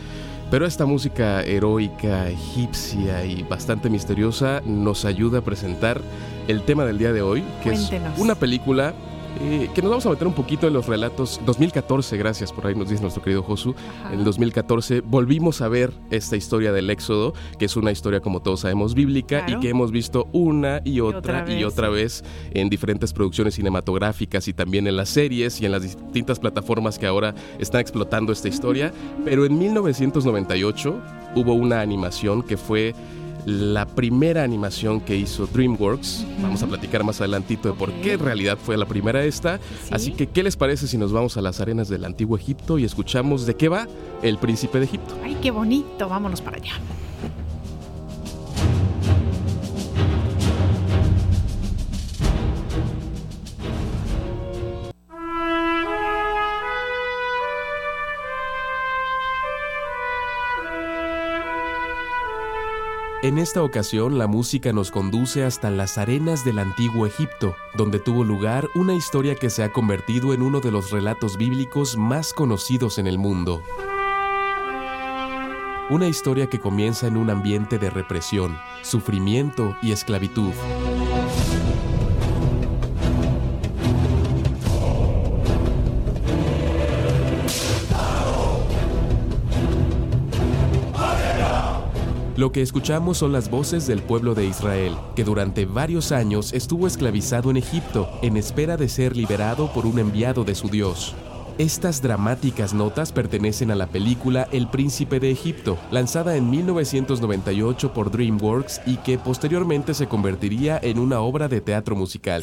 Pero esta música heroica, egipcia y bastante misteriosa nos ayuda a presentar el tema del día de hoy, que Cuéntenos. es una película eh, que nos vamos a meter un poquito en los relatos. dos mil catorce, gracias, por ahí nos dice nuestro querido Josu. Ajá. En el dos mil catorce volvimos a ver esta historia del Éxodo, que es una historia, como todos sabemos, bíblica, claro, y que hemos visto una y otra y otra, y otra vez en diferentes producciones cinematográficas y también en las series y en las distintas plataformas que ahora están explotando esta historia. Pero en mil novecientos noventa y ocho hubo una animación que fue la primera animación que hizo DreamWorks. Uh-huh. Vamos a platicar más adelantito de okay. por qué en realidad fue la primera esta. ¿Sí? Así que, ¿qué les parece si nos vamos a las arenas del Antiguo Egipto y escuchamos de qué va El Príncipe de Egipto? ¡Ay, qué bonito! Vámonos para allá. En esta ocasión, la música nos conduce hasta las arenas del Antiguo Egipto, donde tuvo lugar una historia que se ha convertido en uno de los relatos bíblicos más conocidos en el mundo. Una historia que comienza en un ambiente de represión, sufrimiento y esclavitud. Lo que escuchamos son las voces del pueblo de Israel, que durante varios años estuvo esclavizado en Egipto, en espera de ser liberado por un enviado de su Dios. Estas dramáticas notas pertenecen a la película El Príncipe de Egipto, lanzada en mil novecientos noventa y ocho por DreamWorks y que posteriormente se convertiría en una obra de teatro musical.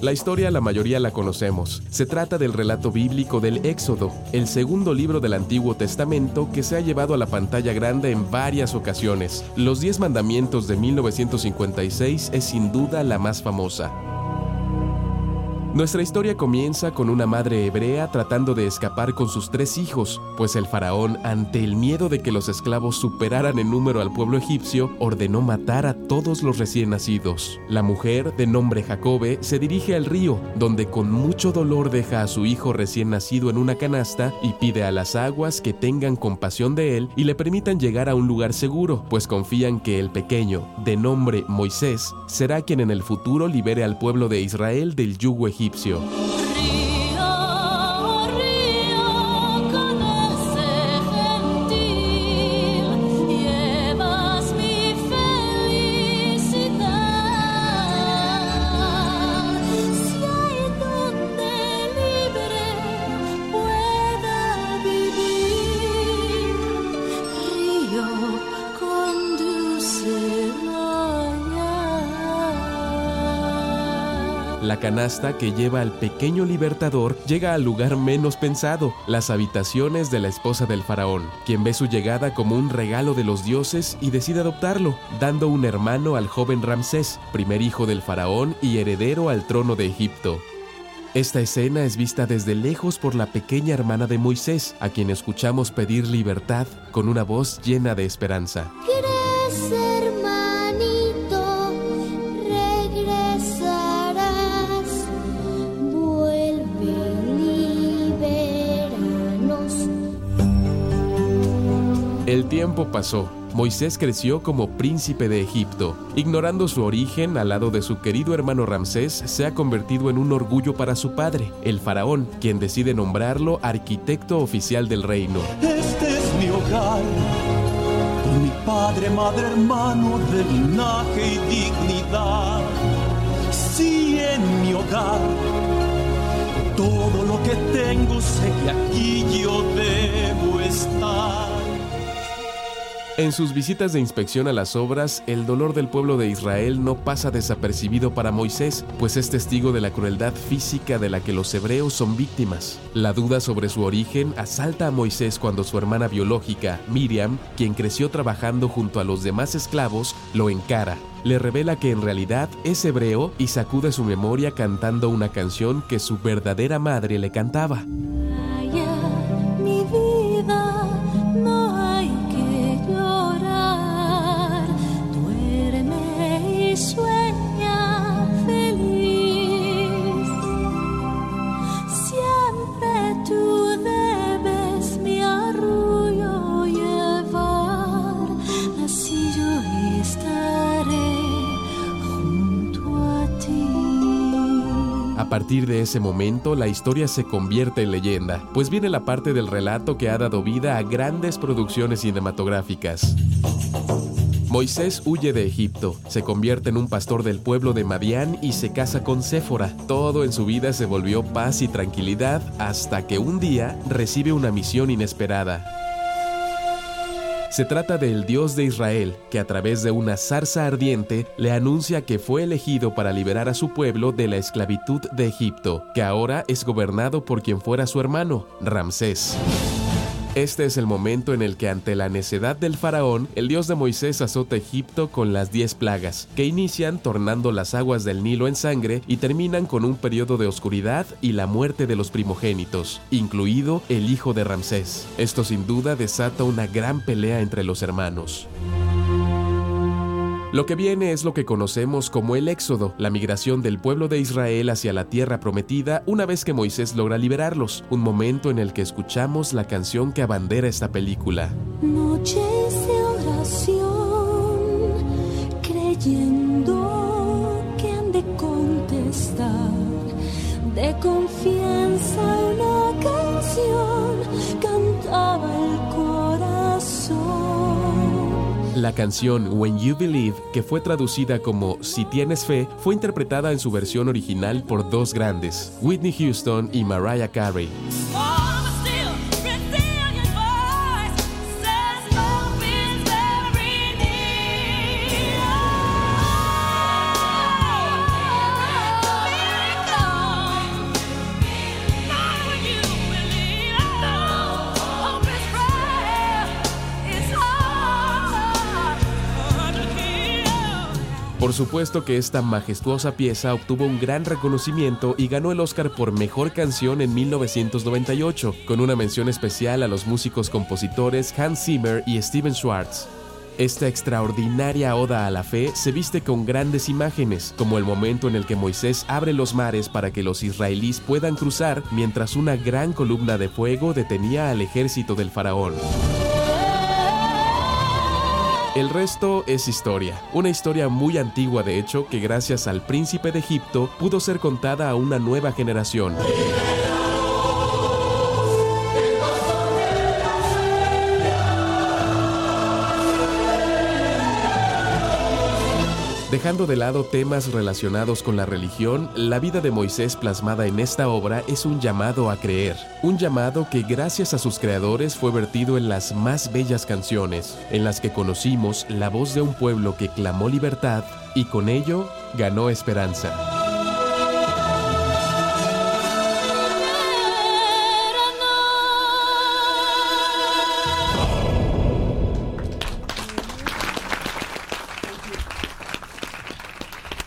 La historia la mayoría la conocemos. Se trata del relato bíblico del Éxodo, el segundo libro del Antiguo Testamento que se ha llevado a la pantalla grande en varias ocasiones. Los Diez Mandamientos de mil novecientos cincuenta y seis es sin duda la más famosa. Nuestra historia comienza con una madre hebrea tratando de escapar con sus tres hijos, pues el faraón, ante el miedo de que los esclavos superaran en número al pueblo egipcio, ordenó matar a todos los recién nacidos. La mujer, de nombre Jacobe, se dirige al río, donde con mucho dolor deja a su hijo recién nacido en una canasta y pide a las aguas que tengan compasión de él y le permitan llegar a un lugar seguro, pues confían que el pequeño, de nombre Moisés, será quien en el futuro libere al pueblo de Israel del yugo egipcio. Egipcio. La canasta que lleva al pequeño libertador llega al lugar menos pensado, las habitaciones de la esposa del faraón, quien ve su llegada como un regalo de los dioses y decide adoptarlo, dando un hermano al joven Ramsés, primer hijo del faraón y heredero al trono de Egipto. Esta escena es vista desde lejos por la pequeña hermana de Moisés, a quien escuchamos pedir libertad con una voz llena de esperanza. El tiempo pasó. Moisés creció como príncipe de Egipto. Ignorando su origen, al lado de su querido hermano Ramsés, se ha convertido en un orgullo para su padre, el faraón, quien decide nombrarlo arquitecto oficial del reino. Este es mi hogar, con mi padre, madre, hermano, de linaje y dignidad. Sí, en mi hogar, todo lo que tengo, sé que aquí yo debo estar. En sus visitas de inspección a las obras, el dolor del pueblo de Israel no pasa desapercibido para Moisés, pues es testigo de la crueldad física de la que los hebreos son víctimas. La duda sobre su origen asalta a Moisés cuando su hermana biológica, Miriam, quien creció trabajando junto a los demás esclavos, lo encara. Le revela que en realidad es hebreo y sacude su memoria cantando una canción que su verdadera madre le cantaba. Siempre tú debes mi arrullo. A partir de ese momento, la historia se convierte en leyenda, pues viene la parte del relato que ha dado vida a grandes producciones cinematográficas. Moisés huye de Egipto, se convierte en un pastor del pueblo de Madián y se casa con Séfora. Todo en su vida se volvió paz y tranquilidad hasta que un día recibe una misión inesperada. Se trata del Dios de Israel, que a través de una zarza ardiente le anuncia que fue elegido para liberar a su pueblo de la esclavitud de Egipto, que ahora es gobernado por quien fuera su hermano, Ramsés. Este es el momento en el que, ante la necedad del faraón, el Dios de Moisés azota a Egipto con las diez plagas, que inician tornando las aguas del Nilo en sangre y terminan con un periodo de oscuridad y la muerte de los primogénitos, incluido el hijo de Ramsés. Esto sin duda desata una gran pelea entre los hermanos. Lo que viene es lo que conocemos como el Éxodo, la migración del pueblo de Israel hacia la tierra prometida una vez que Moisés logra liberarlos, un momento en el que escuchamos la canción que abandera esta película. Noches de oración, creyendo que han de contestar, de confianza una canción cantaba el corazón. La canción When You Believe, que fue traducida como Si Tienes Fe, fue interpretada en su versión original por dos grandes, Whitney Houston y Mariah Carey. Por supuesto que esta majestuosa pieza obtuvo un gran reconocimiento y ganó el Oscar por Mejor Canción en mil novecientos noventa y ocho, con una mención especial a los músicos compositores Hans Zimmer y Steven Schwartz. Esta extraordinaria oda a la fe se viste con grandes imágenes, como el momento en el que Moisés abre los mares para que los israelíes puedan cruzar, mientras una gran columna de fuego detenía al ejército del faraón. El resto es historia, una historia muy antigua de hecho que gracias al príncipe de Egipto pudo ser contada a una nueva generación. Dejando de lado temas relacionados con la religión, la vida de Moisés plasmada en esta obra es un llamado a creer, un llamado que gracias a sus creadores fue vertido en las más bellas canciones, en las que conocimos la voz de un pueblo que clamó libertad y con ello ganó esperanza.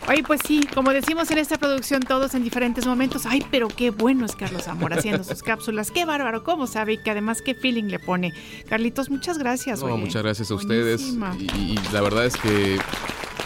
Ay, pues sí, como decimos en esta producción, todos en diferentes momentos. Ay, pero qué bueno es Carlos Zamora haciendo sus cápsulas. Qué bárbaro, cómo sabe y que además qué feeling le pone. Carlitos, muchas gracias. No, oye, muchas gracias a buenísima. ustedes. Y, y la verdad es que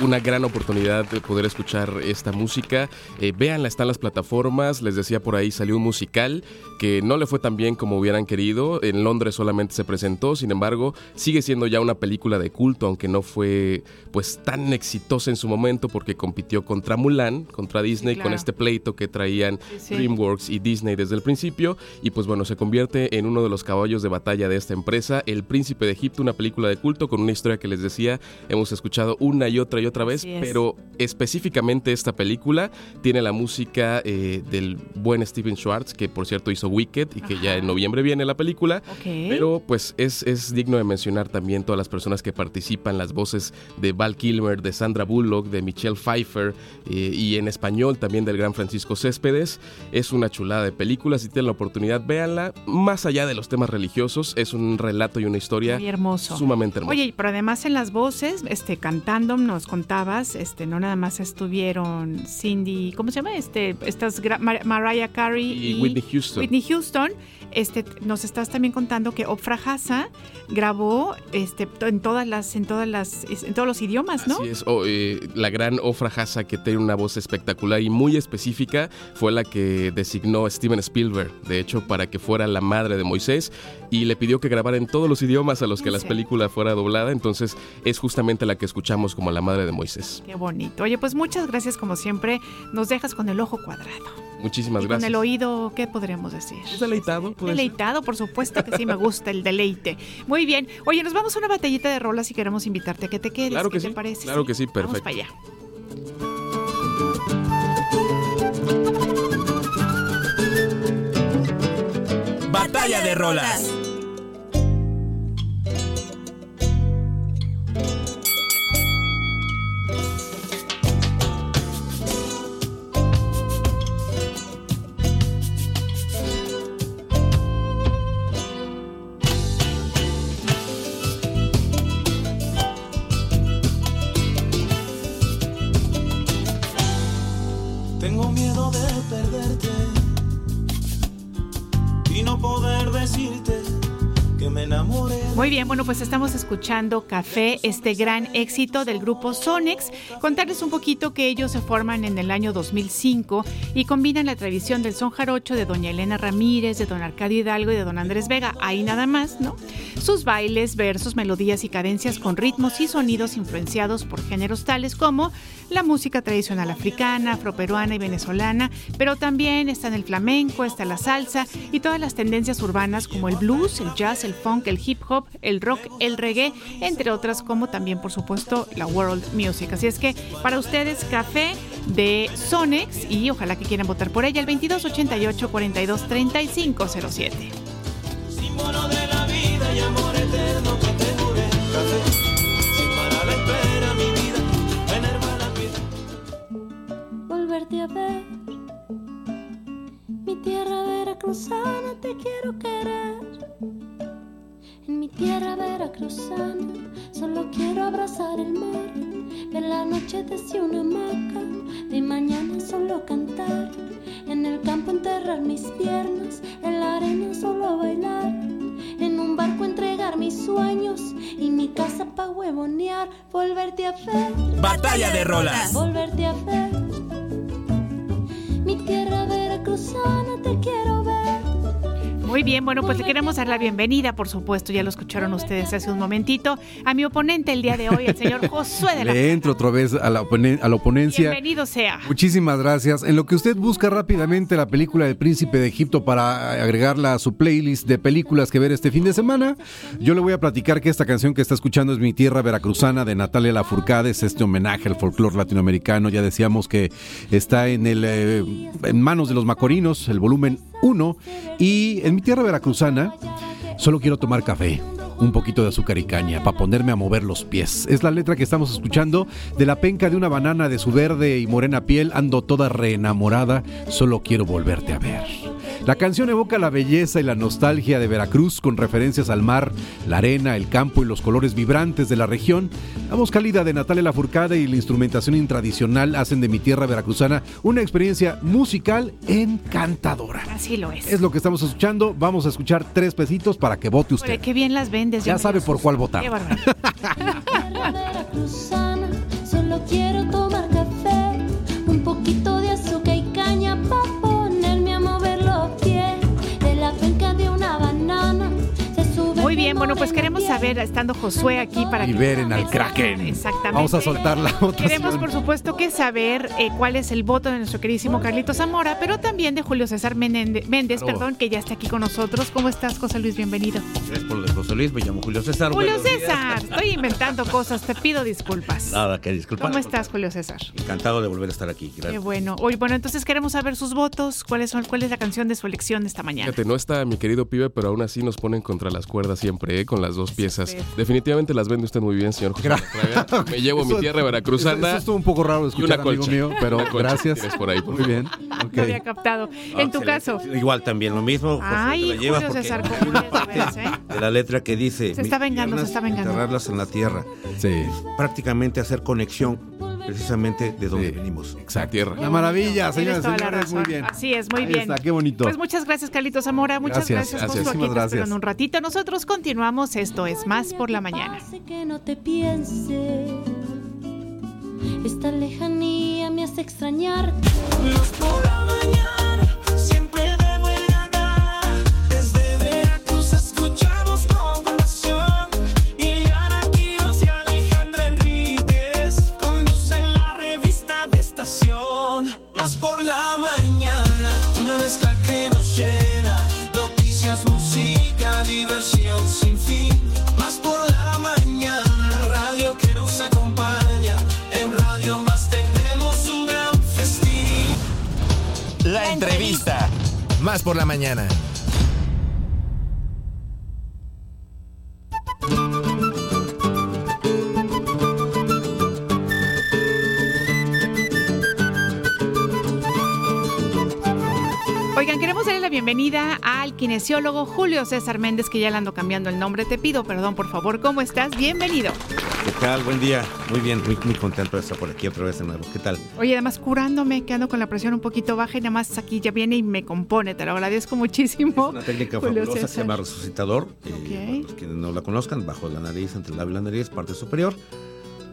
una gran oportunidad de poder escuchar esta música. Eh, véanla, está en las plataformas. Les decía por ahí, salió un musical que no le fue tan bien como hubieran querido. En Londres solamente se presentó. Sin embargo, sigue siendo ya una película de culto, aunque no fue pues tan exitosa en su momento porque compitió contra Mulan, contra Disney, sí, claro, con este pleito que traían sí, sí. DreamWorks y Disney desde el principio. Y pues bueno, se convierte en uno de los caballos de batalla de esta empresa. El Príncipe de Egipto, una película de culto con una historia que les decía, hemos escuchado una y otra y otra vez, es. pero específicamente esta película tiene la música eh, del buen Steven Schwartz, que por cierto hizo Wicked y que Ajá. ya en noviembre viene la película, okay. pero pues es, es digno de mencionar también todas las personas que participan, las voces de Val Kilmer, de Sandra Bullock, de Michelle Pfeiffer eh, y en español también del gran Francisco Céspedes. Es una chulada de película, si tienen la oportunidad véanla, más allá de los temas religiosos, es un relato y una historia hermoso. sumamente hermosa. Oye, pero además en las voces, este, cantando nos contabas, este, no nada más estuvieron Cindy, ¿cómo se llama? Este, estas Mar- Mariah Carey y, y Whitney Houston. Whitney Houston, este, nos estás también contando que Ofra Hassa grabó, este, en todas las, en todas las, en todos los idiomas, ¿no? Así es. Oh, eh, la gran Ofra Hassa, que tiene una voz espectacular y muy específica, fue la que designó Steven Spielberg, de hecho, para que fuera la madre de Moisés y le pidió que grabara en todos los idiomas a los que sí, la sí. película fuera doblada. Entonces es justamente la que escuchamos como la madre de Moisés. Qué bonito. Oye, pues muchas gracias como siempre. Nos dejas con el ojo cuadrado. Muchísimas y gracias. Con el oído, ¿qué podríamos decir? ¿Es deleitado? Deleitado, por supuesto que sí, me gusta el deleite. Muy bien. Oye, nos vamos a una batallita de rolas y queremos invitarte a que te quedes. Claro que ¿Qué sí. te parece? Claro que sí, perfecto. Vamos para allá. Batalla de rolas. Tengo miedo de perderte y no poder decirte que me enamoré. Muy bien, bueno, pues estamos escuchando Café, este gran éxito del grupo Sonex. Contarles un poquito que ellos se forman en el año dos mil cinco y combinan la tradición del son jarocho de doña Elena Ramírez, de don Arcadio Hidalgo y de don Andrés Vega. Ahí nada más, ¿no? Sus bailes, versos, melodías y cadencias con ritmos y sonidos influenciados por géneros tales como la música tradicional africana, afroperuana y venezolana, pero también está en el flamenco, está la salsa y todas las tendencias urbanas como el blues, el jazz, el funk, el hip hop, el rock, el reggae, entre otras, como también, por supuesto, la world music. Así es que para ustedes, Café de Sonex, y ojalá que quieran votar por ella, el veintidós ochenta y ocho, cuarenta y dos, treinta y cinco cero siete. Símbolo de la vida y amor eterno que te dure. Sin parar la espera, mi vida, ven hermana, pide. Volverte a ver, mi tierra veracruzana, te quiero querer. En mi tierra veracruzana solo quiero abrazar el mar, ver la noche desde una hamaca, de mañana solo cantar, en el campo enterrar mis piernas, en la arena solo bailar, en un barco entregar mis sueños y mi casa pa' huevonear, volverte a ver. Batalla de rolas. Volverte a ver. Mi tierra veracruzana te quiero ver. Muy bien, bueno, pues le queremos dar la bienvenida, por supuesto, ya lo escucharon ustedes hace un momentito, a mi oponente el día de hoy, el señor Josué de la... Le entro otra vez a la, oponen- a la oponencia. Bienvenido sea. Muchísimas gracias. En lo que usted busca rápidamente la película El Príncipe de Egipto para agregarla a su playlist de películas que ver este fin de semana, yo le voy a platicar que esta canción que está escuchando es Mi Tierra Veracruzana, de Natalia Lafourcade. Es este homenaje al folclore latinoamericano. Ya decíamos que está en, el, eh, en manos de los Macorinos, el volumen uno, y en Mi Tierra Veracruzana solo quiero tomar café, un poquito de azúcar y caña para ponerme a mover los pies. Es la letra que estamos escuchando. De la penca de una banana, de su verde y morena piel, ando toda reenamorada, solo quiero volverte a ver. La canción evoca la belleza y la nostalgia de Veracruz, con referencias al mar, la arena, el campo y los colores vibrantes de la región. La voz cálida de Natalia Lafourcade y la instrumentación intradicional hacen de Mi Tierra Veracruzana una experiencia musical encantadora. Así lo es. Es lo que estamos escuchando. Vamos a escuchar tres pesitos para que vote usted. Oye, qué bien las vendes. Ya sabe por cuál votar. Qué bárbaro. Solo quiero tomar café, un poquito de azúcar y caña para ponerme a mover los pies, de la penca de una banana. Muy bien, bueno, pues queremos saber, estando Josué aquí para... Y que... Liberen al Kraken. Exactamente. Vamos a soltar la votación. Queremos, por supuesto, que saber eh, cuál es el voto de nuestro queridísimo Carlitos Zamora, pero también de Julio César Méndez, Méndez claro. perdón, que ya está aquí con nosotros. ¿Cómo estás, José Luis? Bienvenido. Gracias por lo de José Luis, me llamo Julio César. Julio César, estoy inventando cosas, te pido disculpas. Nada, que disculpas. ¿Cómo estás, Julio César? Encantado de volver a estar aquí, gracias. Qué bueno. Hoy, bueno, entonces queremos saber sus votos, cuáles son, cuál es la canción de su elección esta mañana. Fíjate, no está mi querido pibe, pero aún así nos ponen contra las cuerdas siempre, ¿eh? Con las dos piezas. Sí, sí. Definitivamente las vende usted muy bien, señor José. Me llevo eso, Mi Tierra Veracruzana. Eso, eso estuvo un poco raro escuchar, amigo mío, pero gracias. Por ahí, por muy bien. Okay. Lo había captado. No, en tu caso. Le, igual también lo mismo. Ay, José, te la Julio César, ves, ¿eh? De la letra que dice... Se está vengando, se está vengando. Enterrarlas en la tierra. Sí. Prácticamente hacer conexión precisamente de donde sí, venimos. Exacto. Tierra. La maravilla, señoras y señores, muy bien. Así es, muy ahí bien. Está, qué bonito. Pues muchas gracias, Carlitos Zamora. Muchas gracias. Gracias. Gracias. Aquí te esperan un ratito. Nosotros continuamos. Esto es Más por la Mañana. Que no te piense. Esta lejanía me hace extrañar. Más por la mañana. Siempre de buena gana. Desde Veracruz escuchamos con pasión. Ileana Quiroz y Alejandra Enríquez. Estación. telón, más por la mañana, una mezcla que nos llena, noticias, música, diversión sin fin, más por la mañana, radio que nos acompaña, en Radio Más tenemos un gran festín. La entrevista, más por la mañana. Oigan, queremos darle la bienvenida al kinesiólogo Julio César Méndez, que ya le ando cambiando el nombre. Te pido perdón, por favor. ¿Cómo estás? Bienvenido. ¿Qué tal? Buen día. Muy bien, muy, muy contento de estar por aquí otra vez de nuevo. ¿Qué tal? Oye, además curándome, que ando con la presión un poquito baja y nada más aquí ya viene y me compone. Te lo agradezco muchísimo. Es una técnica Julio fabulosa, César. Se llama resucitador. Okay. Eh, para los que no la conozcan, bajo la nariz, entre el labio y la nariz, parte superior.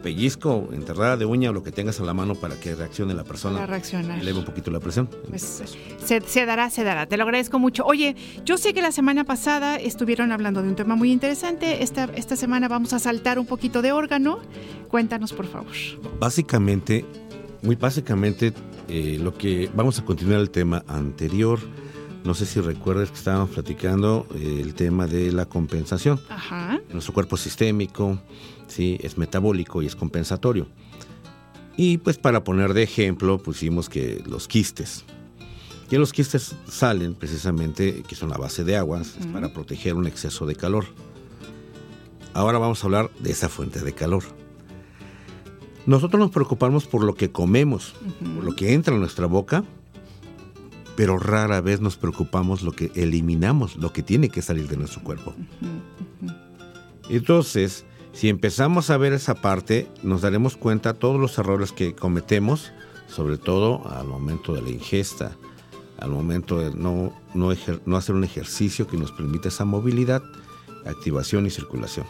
Pellizco, enterrada de uña o lo que tengas a la mano para que reaccione la persona. Para eleve un poquito la presión. Pues, se, se dará, se dará. Te lo agradezco mucho. Oye, yo sé que la semana pasada estuvieron hablando de un tema muy interesante. Esta, esta semana vamos a saltar un poquito de órgano. Cuéntanos, por favor. Básicamente, muy básicamente, eh, lo que vamos a continuar el tema anterior. No sé si recuerdas que estábamos platicando eh, el tema de la compensación. Ajá. Nuestro cuerpo es sistémico, sí, es metabólico y es compensatorio. Y pues para poner de ejemplo pusimos que los quistes. Y los quistes salen precisamente, que son a base de agua, uh-huh. para proteger un exceso de calor. Ahora vamos a hablar de esa fuente de calor. Nosotros nos preocupamos por lo que comemos, uh-huh. por lo que entra en nuestra boca, pero rara vez nos preocupamos lo que eliminamos, lo que tiene que salir de nuestro cuerpo. Uh-huh, uh-huh. Entonces, si empezamos a ver esa parte, nos daremos cuenta de todos los errores que cometemos, sobre todo al momento de la ingesta, al momento de no, no, ejer- no hacer un ejercicio que nos permita esa movilidad, activación y circulación.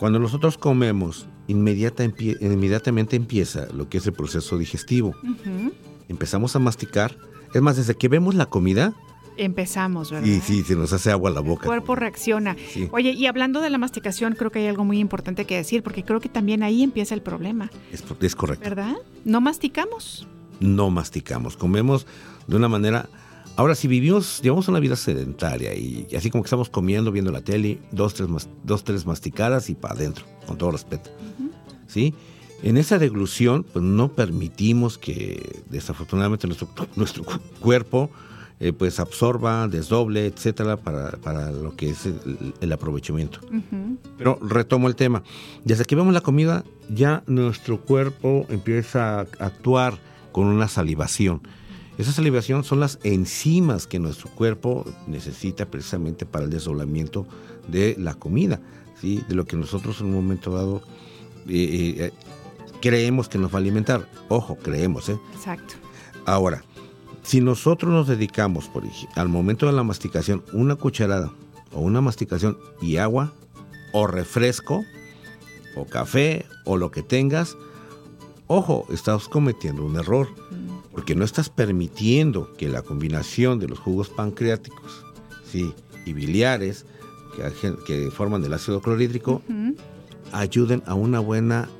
Cuando nosotros comemos, inmediata empie- inmediatamente empieza lo que es el proceso digestivo. Uh-huh. Empezamos a masticar. Es más, desde que vemos la comida... Empezamos, ¿verdad? Y sí, se nos hace agua la boca. El cuerpo reacciona. Sí. Oye, y hablando de la masticación, creo que hay algo muy importante que decir, porque creo que también ahí empieza el problema. Es, es correcto. ¿Verdad? No masticamos. No masticamos. Comemos de una manera... Ahora, si vivimos, llevamos una vida sedentaria y así como que estamos comiendo, viendo la tele, dos, tres, dos, tres masticadas y para adentro, con todo respeto. Uh-huh. ¿Sí? En esa deglución, pues no permitimos que desafortunadamente nuestro, nuestro cuerpo eh, pues absorba, desdoble, etcétera, para, para lo que es el, el aprovechamiento. Uh-huh. Pero retomo el tema. Desde que vemos la comida, ya nuestro cuerpo empieza a actuar con una salivación. Esa salivación son las enzimas que nuestro cuerpo necesita precisamente para el desdoblamiento de la comida, ¿sí? De lo que nosotros en un momento dado eh, eh, creemos que nos va a alimentar. Ojo, creemos, ¿eh? Exacto. Ahora, si nosotros nos dedicamos, por ejemplo, al momento de la masticación, una cucharada o una masticación y agua, o refresco, o café, o lo que tengas, ojo, estás cometiendo un error, mm. porque no estás permitiendo que la combinación de los jugos pancreáticos, ¿sí? y biliares, que, que forman el ácido clorhídrico, mm-hmm. ayuden a una buena...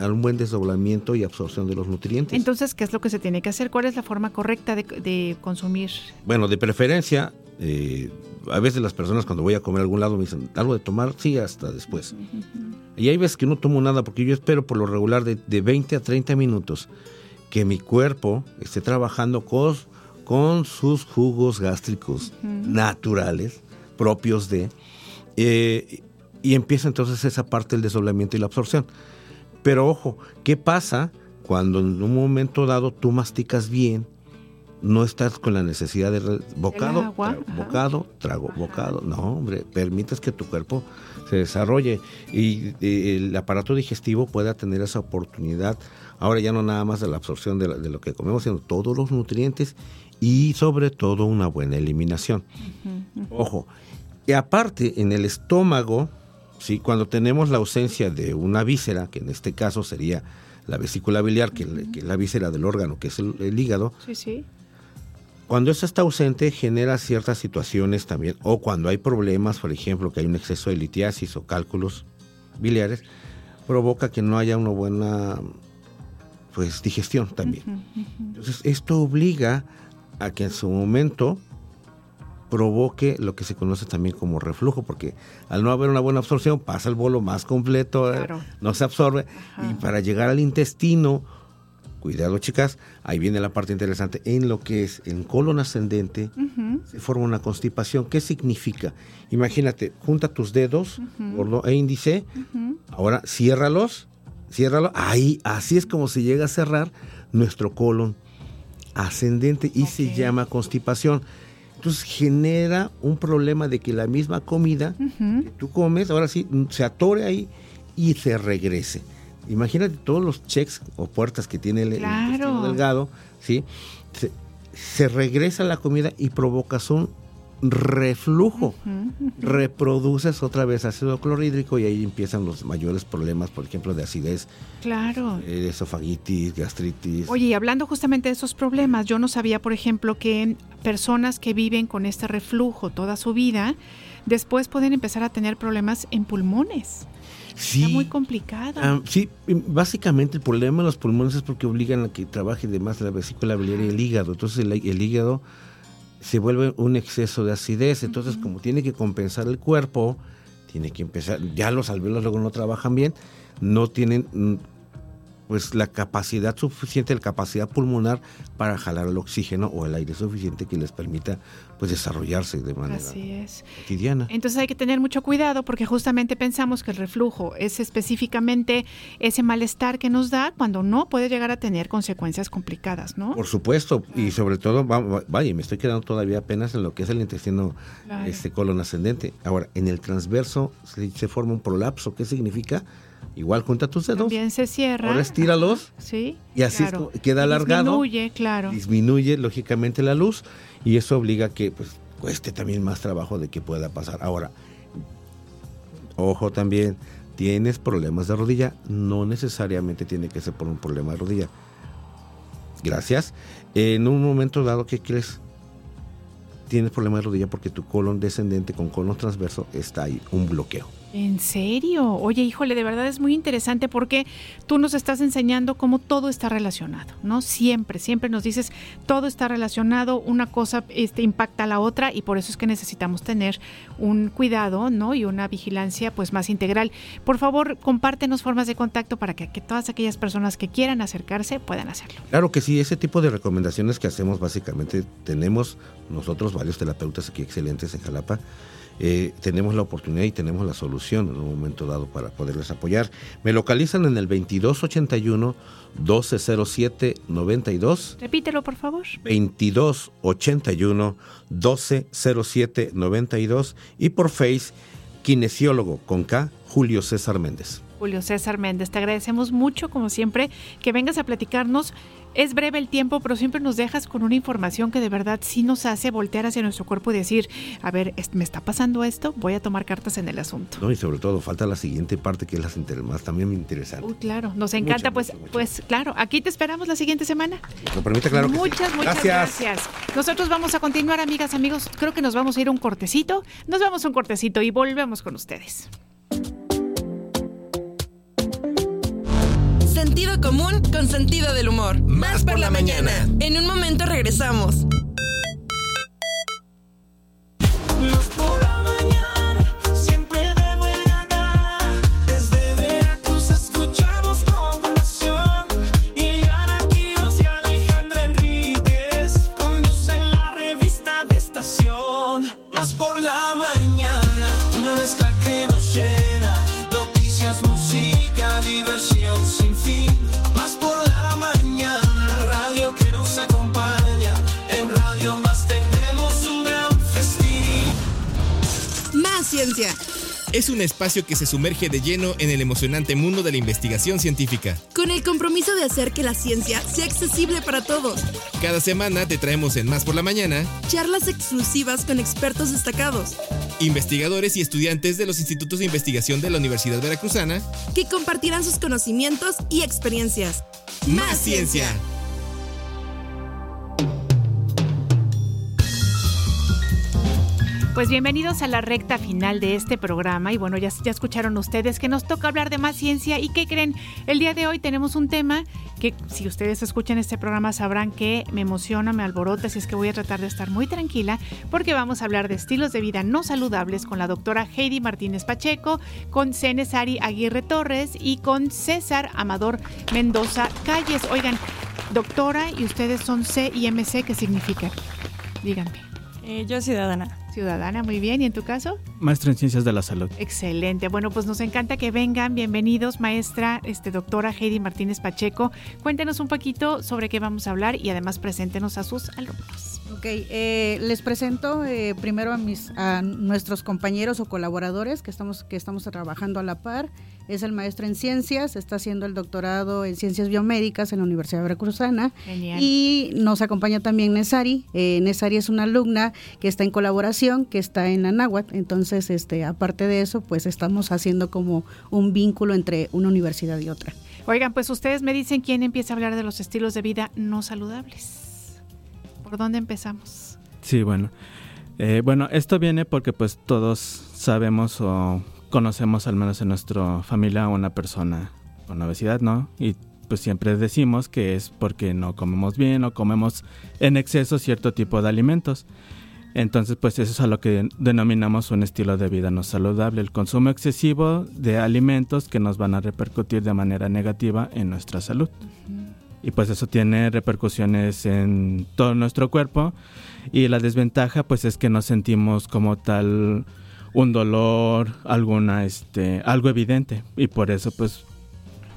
a un buen desdoblamiento y absorción de los nutrientes. Entonces, ¿qué es lo que se tiene que hacer? ¿Cuál es la forma correcta de, de consumir? Bueno, de preferencia, eh, a veces las personas cuando voy a comer a algún lado me dicen, algo de tomar, sí, hasta después. Uh-huh. Y hay veces que no tomo nada porque yo espero por lo regular de, de veinte a treinta minutos que mi cuerpo esté trabajando con, con sus jugos gástricos uh-huh. naturales, propios de... Eh, y empieza entonces esa parte del desdoblamiento y la absorción. Pero ojo, ¿qué pasa cuando en un momento dado tú masticas bien, no estás con la necesidad de re- bocado, agua, tra- bocado, trago, ajá. bocado? No, hombre, permites que tu cuerpo se desarrolle y, y el aparato digestivo pueda tener esa oportunidad. Ahora ya no nada más de la absorción de, la, de lo que comemos, sino todos los nutrientes y sobre todo una buena eliminación. Uh-huh, uh-huh. Ojo, y aparte en el estómago, sí, cuando tenemos la ausencia de una víscera, que en este caso sería la vesícula biliar, que, uh-huh. que es la víscera del órgano, que es el, el hígado. Sí, sí. Cuando eso está ausente, genera ciertas situaciones también, o cuando hay problemas, por ejemplo, que hay un exceso de litiasis o cálculos biliares, provoca que no haya una buena pues digestión también. Entonces esto obliga a que en su momento provoque lo que se conoce también como reflujo, porque al no haber una buena absorción pasa el bolo más completo, claro. eh, no se absorbe. Ajá. Y para llegar al intestino, cuidado chicas, ahí viene la parte interesante, en lo que es el colon ascendente, uh-huh. se forma una constipación. ¿Qué significa? Imagínate, junta tus dedos, uh-huh. gordo e índice, uh-huh. ahora ciérralos, ciérralo, ahí, así es como se llega a cerrar nuestro colon ascendente y okay. se llama constipación. Entonces genera un problema de que la misma comida uh-huh. que tú comes, ahora sí, se atore ahí y se regrese. Imagínate todos los checks o puertas que tiene el, claro. el intestino delgado, ¿sí? Se, se regresa la comida y provocas un reflujo. Uh-huh, uh-huh. Reproduces otra vez ácido clorhídrico y ahí empiezan los mayores problemas, por ejemplo, de acidez, claro. eh, esofagitis, gastritis. Oye, y hablando justamente de esos problemas, yo no sabía, por ejemplo, que personas que viven con este reflujo toda su vida, después pueden empezar a tener problemas en pulmones. Sí. Está muy complicada. Um, sí, básicamente el problema de los pulmones es porque obligan a que trabaje de más la vesícula biliar y el hígado. Entonces el, el hígado se vuelve un exceso de acidez. Entonces, uh-huh. como tiene que compensar el cuerpo, tiene que empezar, ya los alveolos luego no trabajan bien, no tienen pues la capacidad suficiente, la capacidad pulmonar para jalar el oxígeno o el aire suficiente que les permita pues desarrollarse de manera cotidiana. Entonces hay que tener mucho cuidado porque justamente pensamos que el reflujo es específicamente ese malestar que nos da cuando no puede llegar a tener consecuencias complicadas, ¿no? Por supuesto, y sobre todo, vaya, me estoy quedando todavía apenas en lo que es el intestino, claro. este colon ascendente. Ahora, en el transverso se, se forma un prolapso. ¿Qué significa? Igual junta tus dedos. También se cierra. Ahora estíralos. Sí. Y así claro. queda alargado. Disminuye, claro. Disminuye, lógicamente, la luz y eso obliga a que pues cueste también más trabajo de que pueda pasar. Ahora, ojo también, tienes problemas de rodilla, no necesariamente tiene que ser por un problema de rodilla. Gracias. En un momento dado, ¿qué crees? Tienes problemas de rodilla porque tu colon descendente con colon transverso está ahí, un bloqueo. ¿En serio? Oye, híjole, de verdad es muy interesante porque tú nos estás enseñando cómo todo está relacionado, ¿no? Siempre, siempre nos dices todo está relacionado, una cosa este, impacta a la otra y por eso es que necesitamos tener un cuidado, ¿no? Y una vigilancia pues más integral. Por favor, compártenos formas de contacto para que, que todas aquellas personas que quieran acercarse puedan hacerlo. Claro que sí, ese tipo de recomendaciones que hacemos básicamente tenemos nosotros varios terapeutas aquí excelentes en Jalapa. Eh, tenemos la oportunidad y tenemos la solución en un momento dado para poderles apoyar. Me localizan en el veintidós ochenta y uno, doce cero siete, noventa y dos. Repítelo, por favor. veintidós ochenta y uno, doce cero siete, noventa y dos. Y por Face, kinesiólogo con K, Julio César Méndez. Julio César Méndez, te agradecemos mucho, como siempre, que vengas a platicarnos. Es breve el tiempo, pero siempre nos dejas con una información que de verdad sí nos hace voltear hacia nuestro cuerpo y decir, a ver, me está pasando esto, voy a tomar cartas en el asunto. No, y sobre todo, falta la siguiente parte que es las más también interesante. Uh, claro, nos encanta, mucho, pues, mucho, mucho. Pues claro, aquí te esperamos la siguiente semana. Lo permite, claro. Muchas, sí. muchas gracias. gracias. Nosotros vamos a continuar, amigas, amigos, creo que nos vamos a ir a un cortecito, nos vamos a un cortecito y volvemos con ustedes. Sentido común con sentido del humor. Más por la mañana. En un momento regresamos. Más por la mañana, siempre de buena gana. Desde Veracruz escuchamos con pasión. Ileana Quiroz y Alejandra Enríquez conducen la revista de estación. Más por la mañana, una mezcla que nos llena. Noticias, música, diversión sin fin. Más por la mañana, radio que nos acompaña. En Radio Más tenemos un gran festín. Más ciencia. Es un espacio que se sumerge de lleno en el emocionante mundo de la investigación científica, con el compromiso de hacer que la ciencia sea accesible para todos. Cada semana te traemos en Más por la Mañana charlas exclusivas con expertos destacados, investigadores y estudiantes de los institutos de investigación de la Universidad Veracruzana, que compartirán sus conocimientos y experiencias. ¡Más, Más ciencia! ciencia. Pues bienvenidos a la recta final de este programa y bueno, ya, ya escucharon ustedes que nos toca hablar de más ciencia y ¿qué creen? El día de hoy tenemos un tema que si ustedes escuchan este programa sabrán que me emociona, me alborota, así es que voy a tratar de estar muy tranquila porque vamos a hablar de estilos de vida no saludables con la doctora Heidi Martínez Pacheco, con Cenesari Aguirre Torres y con César Amador Mendoza Calles. Oigan, doctora, y ustedes son C y M C, ¿qué significa? Díganme. Eh, yo ciudadana. Ciudadana, muy bien. ¿Y en tu caso? Maestra en Ciencias de la Salud. Excelente. Bueno, pues nos encanta que vengan. Bienvenidos, maestra, este, doctora Heidi Martínez Pacheco. Cuéntenos un poquito sobre qué vamos a hablar y además preséntenos a sus alumnos. Ok, eh, les presento eh, primero a, mis, a nuestros compañeros o colaboradores que estamos, que estamos trabajando a la par. Es el maestro en Ciencias, está haciendo el doctorado en Ciencias Biomédicas en la Universidad Veracruzana. Genial. Y nos acompaña también Nesari. Eh, Nesari es una alumna que está en colaboración, que está en la náhuatl. Entonces, este, aparte de eso, pues estamos haciendo como un vínculo entre una universidad y otra. Oigan, pues ustedes me dicen quién empieza a hablar de los estilos de vida no saludables. ¿Por dónde empezamos? Sí, bueno. Eh, bueno, esto viene porque pues todos sabemos o conocemos al menos en nuestra familia a una persona con obesidad, ¿no? Y pues siempre decimos que es porque no comemos bien o comemos en exceso cierto tipo de alimentos. Entonces, pues eso es a lo que denominamos un estilo de vida no saludable, el consumo excesivo de alimentos que nos van a repercutir de manera negativa en nuestra salud. Uh-huh. Y pues eso tiene repercusiones en todo nuestro cuerpo y la desventaja pues es que no sentimos como tal un dolor, alguna este algo evidente y por eso pues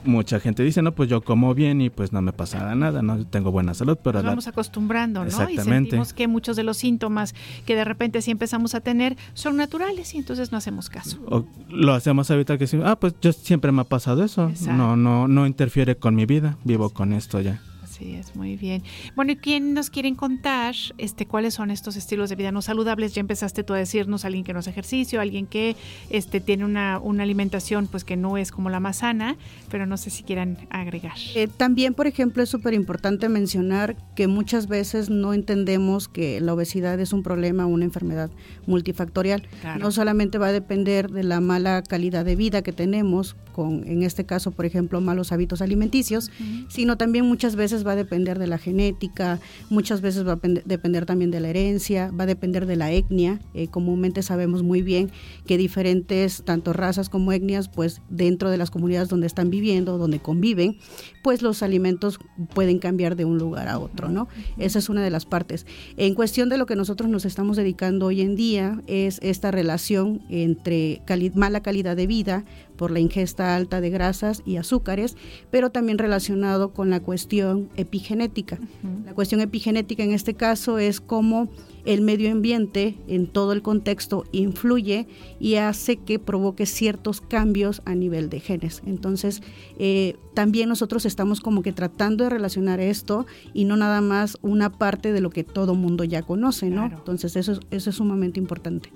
mucha gente dice, no, pues yo como bien y pues no me pasa nada, no tengo buena salud. Pero nos vamos la... acostumbrando, ¿no? Exactamente. Y sentimos que muchos de los síntomas que de repente sí empezamos a tener son naturales y entonces no hacemos caso. O lo hacemos ahorita que decimos, ah, pues yo siempre me ha pasado eso. Exacto. No, no, no interfiere con mi vida, vivo sí. con esto ya. Así es, muy bien. Bueno, ¿y quién nos quieren contar este, cuáles son estos estilos de vida no saludables? Ya empezaste tú a decirnos, alguien que no hace ejercicio, alguien que este, tiene una, una alimentación pues que no es como la más sana, pero no sé si quieran agregar. Eh, también, por ejemplo, es súper importante mencionar que muchas veces no entendemos que la obesidad es un problema, una enfermedad multifactorial. Claro. No solamente va a depender de la mala calidad de vida que tenemos, con en este caso, por ejemplo, malos hábitos alimenticios, uh-huh. sino también muchas veces va a depender de la genética, muchas veces va a depender también de la herencia, va a depender de la etnia. Eh, comúnmente sabemos muy bien que diferentes, tanto razas como etnias, pues dentro de las comunidades donde están viviendo, donde conviven, pues los alimentos pueden cambiar de un lugar a otro, ¿no? Esa es una de las partes. En cuestión de lo que nosotros nos estamos dedicando hoy en día es esta relación entre cali- mala calidad de vida por la ingesta alta de grasas y azúcares, pero también relacionado con la cuestión epigenética. Uh-huh. La cuestión epigenética en este caso es cómo el medio ambiente en todo el contexto influye y hace que provoque ciertos cambios a nivel de genes. Entonces, eh, también nosotros estamos como que tratando de relacionar esto y no nada más una parte de lo que todo mundo ya conoce, ¿no? Claro. Entonces, eso, eso es sumamente importante.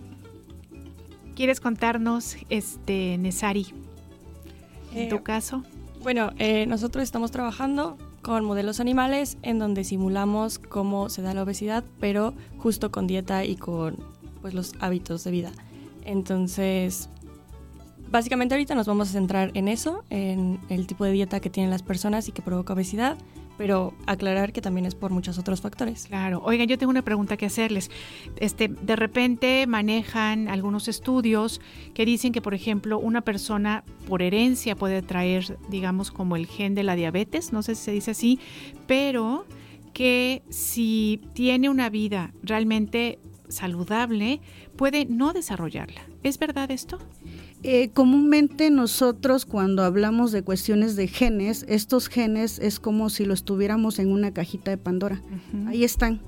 ¿Quieres contarnos, este, Nesari, en eh, tu caso? Bueno, eh, nosotros estamos trabajando con modelos animales en donde simulamos cómo se da la obesidad, pero justo con dieta y con pues, los hábitos de vida. Entonces, básicamente ahorita nos vamos a centrar en eso, en el tipo de dieta que tienen las personas y que provoca obesidad, pero aclarar que también es por muchos otros factores. Claro. Oigan, yo tengo una pregunta que hacerles. Este, de repente manejan algunos estudios que dicen que, por ejemplo, una persona por herencia puede traer, digamos, como el gen de la diabetes, no sé si se dice así, pero que si tiene una vida realmente saludable, puede no desarrollarla. ¿Es verdad esto? Eh, comúnmente nosotros cuando hablamos de cuestiones de genes, estos genes es como si los tuviéramos en una cajita de Pandora. Uh-huh. Ahí están.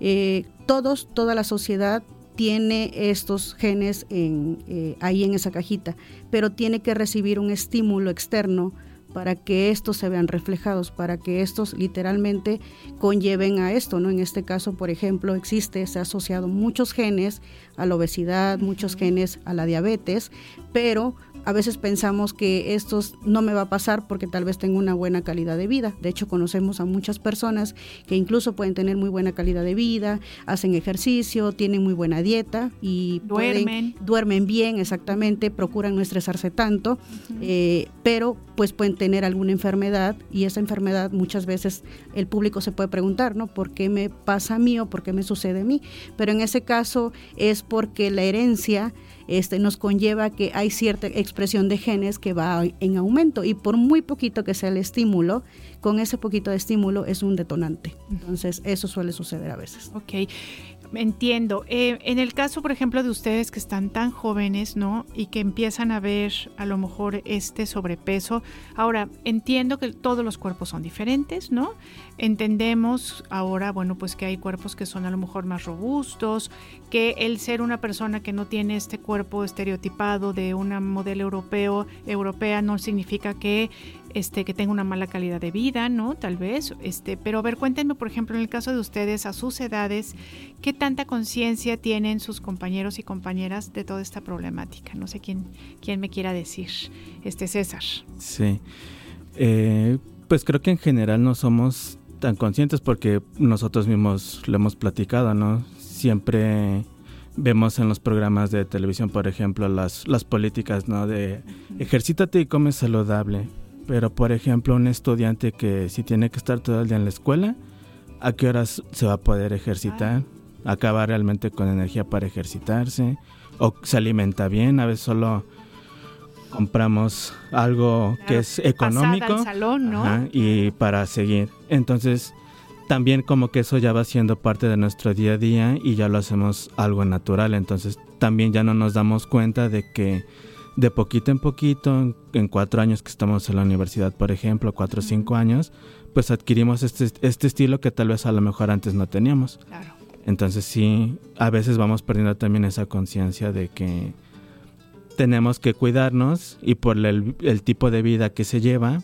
Eh, todos, toda la sociedad tiene estos genes en, eh, ahí en esa cajita, pero tiene que recibir un estímulo externo para que estos se vean reflejados, para que estos literalmente conlleven a esto, ¿no? En este caso, por ejemplo, existe, se ha asociado muchos genes a la obesidad, muchos genes a la diabetes, pero a veces pensamos que esto no me va a pasar porque tal vez tengo una buena calidad de vida. De hecho, conocemos a muchas personas que incluso pueden tener muy buena calidad de vida, hacen ejercicio, tienen muy buena dieta y duermen, pueden, duermen bien, exactamente, procuran no estresarse tanto, uh-huh. eh, pero pues pueden tener alguna enfermedad, y esa enfermedad muchas veces el público se puede preguntar, ¿no? ¿Por qué me pasa a mí o por qué me sucede a mí? Pero en ese caso es porque la herencia Este, nos conlleva que hay cierta expresión de genes que va en aumento, y por muy poquito que sea el estímulo, con ese poquito de estímulo es un detonante. Entonces eso suele suceder a veces. Ok, entiendo. Eh, en el caso, por ejemplo, de ustedes que están tan jóvenes, ¿no? Y que empiezan a ver a lo mejor este sobrepeso. Ahora, entiendo que todos los cuerpos son diferentes, ¿no? Entendemos ahora, bueno, pues que hay cuerpos que son a lo mejor más robustos, que el ser una persona que no tiene este cuerpo estereotipado de una modelo europeo, europea, no significa que, este, que tenga una mala calidad de vida, ¿no? Tal vez, este, pero a ver, cuéntenme, por ejemplo, en el caso de ustedes, a sus edades, ¿qué tanta conciencia tienen sus compañeros y compañeras de toda esta problemática? No sé quién, quién me quiera decir, este César. Sí, eh, pues creo que en general no somos tan conscientes, porque nosotros mismos lo hemos platicado, ¿no? Siempre vemos en los programas de televisión, por ejemplo, las, las políticas, ¿no? De ejercítate y come saludable, pero por ejemplo, un estudiante que si tiene que estar todo el día en la escuela, ¿a qué horas se va a poder ejercitar? ¿Acaba realmente con energía para ejercitarse? ¿O se alimenta bien? A veces solo compramos algo que es económico, pasada al salón, ¿no? Ajá, y para seguir. Entonces, también como que eso ya va siendo parte de nuestro día a día y ya lo hacemos algo natural. Entonces, también ya no nos damos cuenta de que de poquito en poquito, en cuatro años que estamos en la universidad, por ejemplo, cuatro o cinco años, pues adquirimos este, este estilo que tal vez a lo mejor antes no teníamos. Claro. Entonces, sí, a veces vamos perdiendo también esa conciencia de que tenemos que cuidarnos, y por el, el tipo de vida que se lleva,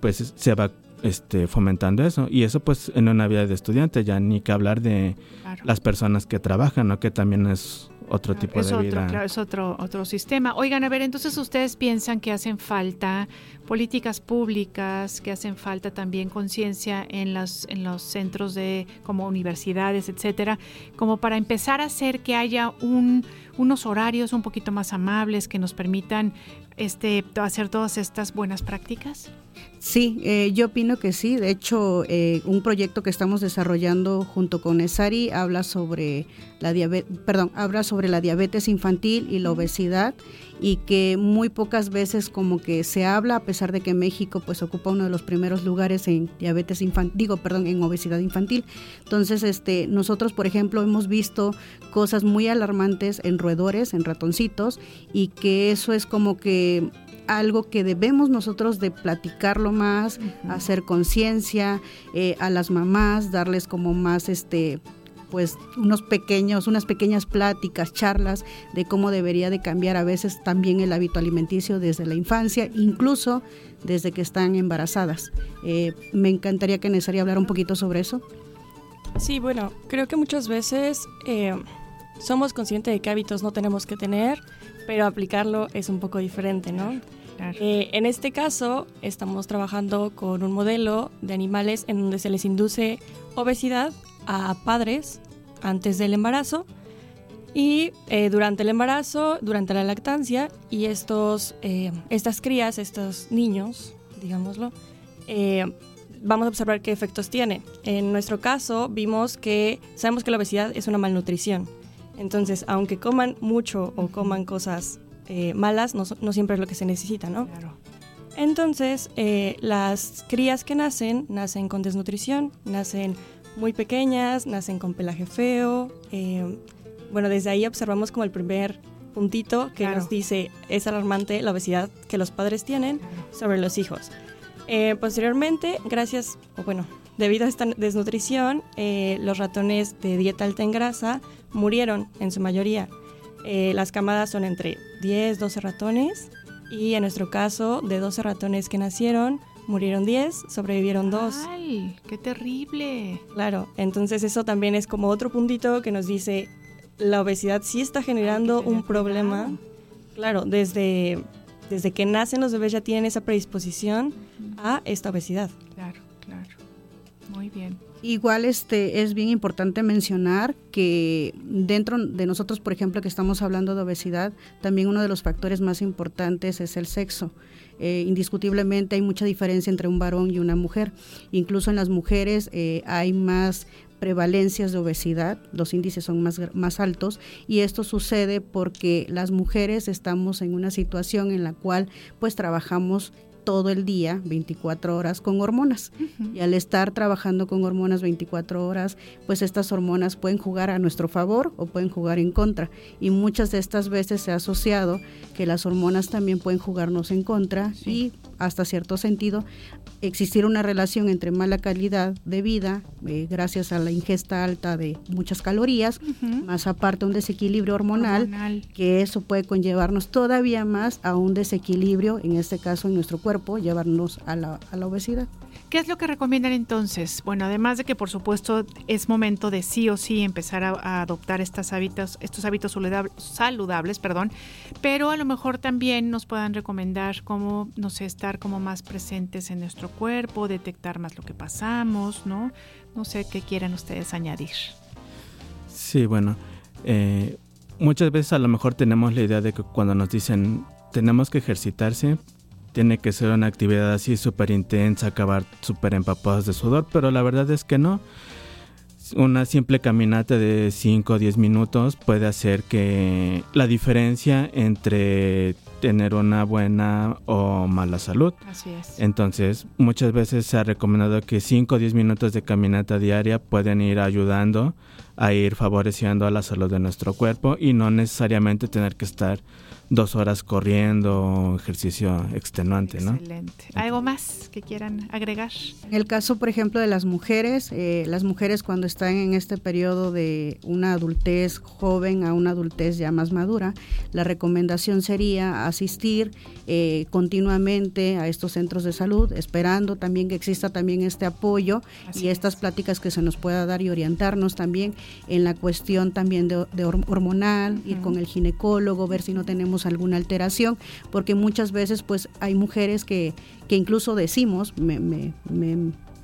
pues se va este, fomentando eso. Y eso pues en una vida de estudiante, ya ni que hablar de claro. las personas que trabajan, ¿no? Que también es otro claro, tipo es de otro, vida. Claro, es otro, otro sistema. Oigan, a ver, entonces ustedes piensan que hacen falta políticas públicas, que hacen falta también conciencia en las, en los centros de como universidades, etcétera, como para empezar a hacer que haya un, unos horarios un poquito más amables que nos permitan este, hacer todas estas buenas prácticas. Sí, eh, yo opino que sí. De hecho, eh, un proyecto que estamos desarrollando junto con Nesari habla sobre la diabetes, perdón, habla sobre la diabetes infantil y la obesidad, y que muy pocas veces como que se habla, a pesar de que México pues ocupa uno de los primeros lugares en diabetes infantil, digo, perdón, en obesidad infantil. Entonces, este, nosotros, por ejemplo, hemos visto cosas muy alarmantes en roedores, en ratoncitos, y que eso es como que algo que debemos nosotros de platicarlo más, uh-huh. hacer conciencia eh, a las mamás, darles como más este pues unos pequeños, unas pequeñas pláticas, charlas de cómo debería de cambiar a veces también el hábito alimenticio desde la infancia, incluso desde que están embarazadas. Eh, me encantaría que Nesari hablara un poquito sobre eso. Sí, bueno, creo que muchas veces eh, somos conscientes de qué hábitos no tenemos que tener, pero aplicarlo es un poco diferente, ¿no? Claro. Eh, en este caso, estamos trabajando con un modelo de animales en donde se les induce obesidad a padres antes del embarazo y eh, durante el embarazo, durante la lactancia, y estos, eh, estas crías, estos niños, digámoslo, eh, vamos a observar qué efectos tienen. En nuestro caso, vimos que sabemos que la obesidad es una malnutrición. Entonces, aunque coman mucho o coman cosas eh, malas, no, no siempre es lo que se necesita, ¿no? Claro. Entonces, eh, las crías que nacen, nacen con desnutrición, nacen muy pequeñas, nacen con pelaje feo. Eh, bueno, desde ahí observamos como el primer puntito que claro. nos dice, es alarmante la obesidad que los padres tienen claro. sobre los hijos. Eh, posteriormente, gracias, o bueno, debido a esta desnutrición, eh, los ratones de dieta alta en grasa murieron en su mayoría. Eh, las camadas son entre diez, doce ratones Y en nuestro caso, de doce ratones que nacieron, murieron diez, sobrevivieron dos. ¡Ay, qué terrible! Claro, entonces eso también es como otro puntito que nos dice, la obesidad sí está generando un problema. Cuidado. Claro, desde, desde que nacen los bebés ya tienen esa predisposición uh-huh. a esta obesidad. Claro, claro. Muy bien. Igual este es bien importante mencionar que dentro de nosotros, por ejemplo, que estamos hablando de obesidad, también uno de los factores más importantes es el sexo. Eh, indiscutiblemente hay mucha diferencia entre un varón y una mujer. Incluso en las mujeres eh, hay más prevalencias de obesidad, los índices son más, más altos, y esto sucede porque las mujeres estamos en una situación en la cual pues trabajamos todo el día, veinticuatro horas, con hormonas. Uh-huh. Y al estar trabajando con hormonas veinticuatro horas, pues estas hormonas pueden jugar a nuestro favor o pueden jugar en contra. Y muchas de estas veces se ha asociado que las hormonas también pueden jugarnos en contra sí. y hasta cierto sentido existir una relación entre mala calidad de vida, eh, gracias a la ingesta alta de muchas calorías, uh-huh. más aparte un desequilibrio hormonal, hormonal, que eso puede conllevarnos todavía más a un desequilibrio, en este caso en nuestro cuerpo. Cuerpo, llevarnos a la, a la obesidad. ¿Qué es lo que recomiendan entonces? Bueno, además de que por supuesto es momento de sí o sí empezar a, a adoptar estas hábitos, estos hábitos saludables, perdón, pero a lo mejor también nos puedan recomendar cómo, no sé, estar como más presentes en nuestro cuerpo, detectar más lo que pasamos, ¿no? No sé qué quieran ustedes añadir. Sí, bueno, eh, muchas veces a lo mejor tenemos la idea de que cuando nos dicen tenemos que ejercitarse, tiene que ser una actividad así súper intensa, acabar súper empapados de sudor, pero la verdad es que no. Una simple caminata de cinco o diez minutos puede hacer que la diferencia entre tener una buena o mala salud. Así es. Entonces, muchas veces se ha recomendado que cinco o diez minutos de caminata diaria pueden ir ayudando a ir favoreciendo a la salud de nuestro cuerpo y no necesariamente tener que estar dos horas corriendo, ejercicio extenuante, ¿no? Excelente. ¿Algo más que quieran agregar? En el caso, por ejemplo, de las mujeres, eh, las mujeres cuando están en este periodo de una adultez joven a una adultez ya más madura, la recomendación sería asistir eh, continuamente a estos centros de salud, esperando también que exista también este apoyo Así y es. estas pláticas que se nos pueda dar y orientarnos también en la cuestión también de, de hormonal, uh-huh. ir con el ginecólogo, ver si no tenemos alguna alteración, porque muchas veces pues hay mujeres que, que incluso decimos, me, me, me,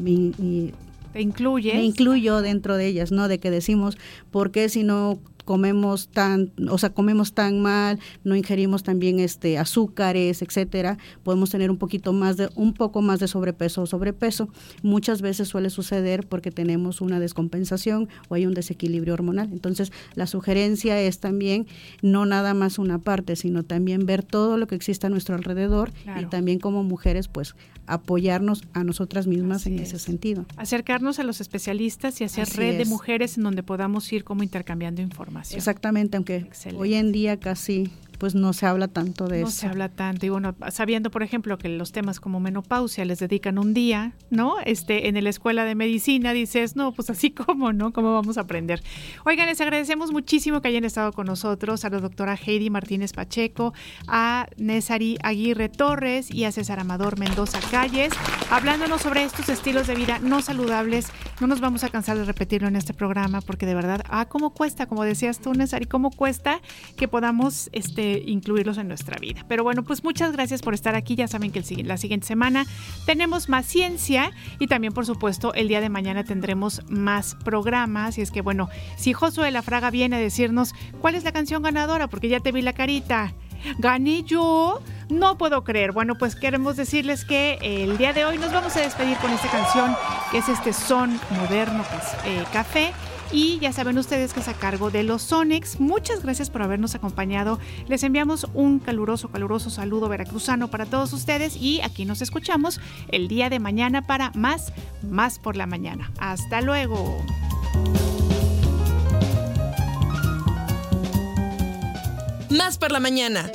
me, me, ¿Te incluyes? me incluyo dentro de ellas, ¿no? De que decimos, ¿por qué si no comemos tan, o sea, comemos tan mal, no ingerimos también este azúcares, etcétera, podemos tener un poquito más de, un poco más de sobrepeso o sobrepeso? Muchas veces suele suceder porque tenemos una descompensación o hay un desequilibrio hormonal. Entonces, la sugerencia es también no nada más una parte, sino también ver todo lo que existe a nuestro alrededor claro. y también como mujeres, pues, apoyarnos a nosotras mismas Así en es. ese sentido. Acercarnos a los especialistas y hacer Así red es. de mujeres en donde podamos ir como intercambiando información. Exactamente, aunque Excelente. hoy en día casi pues no se habla tanto de no eso. No se habla tanto. Y bueno, sabiendo, por ejemplo, que los temas como menopausia les dedican un día, ¿no? Este, en la escuela de medicina dices, no, pues así como, ¿no? ¿Cómo vamos a aprender? Oigan, les agradecemos muchísimo que hayan estado con nosotros, a la doctora Heidi Martínez Pacheco, a Cenesari Aguirre Torres y a César Amador Mendoza Calles, hablándonos sobre estos estilos de vida no saludables. No nos vamos a cansar de repetirlo en este programa porque de verdad, ah, cómo cuesta, como decías tú, Cenesari, cómo cuesta que podamos este, incluirlos en nuestra vida. Pero bueno, pues muchas gracias por estar aquí. Ya saben que el, la siguiente semana tenemos más ciencia y también, por supuesto, el día de mañana tendremos más programas. Y es que, bueno, si Josué Lafraga viene a decirnos cuál es la canción ganadora, porque ya te vi la carita. ¿Gané yo? No puedo creer. Bueno, pues queremos decirles que el día de hoy nos vamos a despedir con esta canción, que es este son moderno eh, café. Y ya saben ustedes que es a cargo de los Sonex. Muchas gracias por habernos acompañado. Les enviamos un caluroso, caluroso saludo veracruzano para todos ustedes. Y aquí nos escuchamos el día de mañana para más, más por la mañana. Hasta luego. Más por la mañana.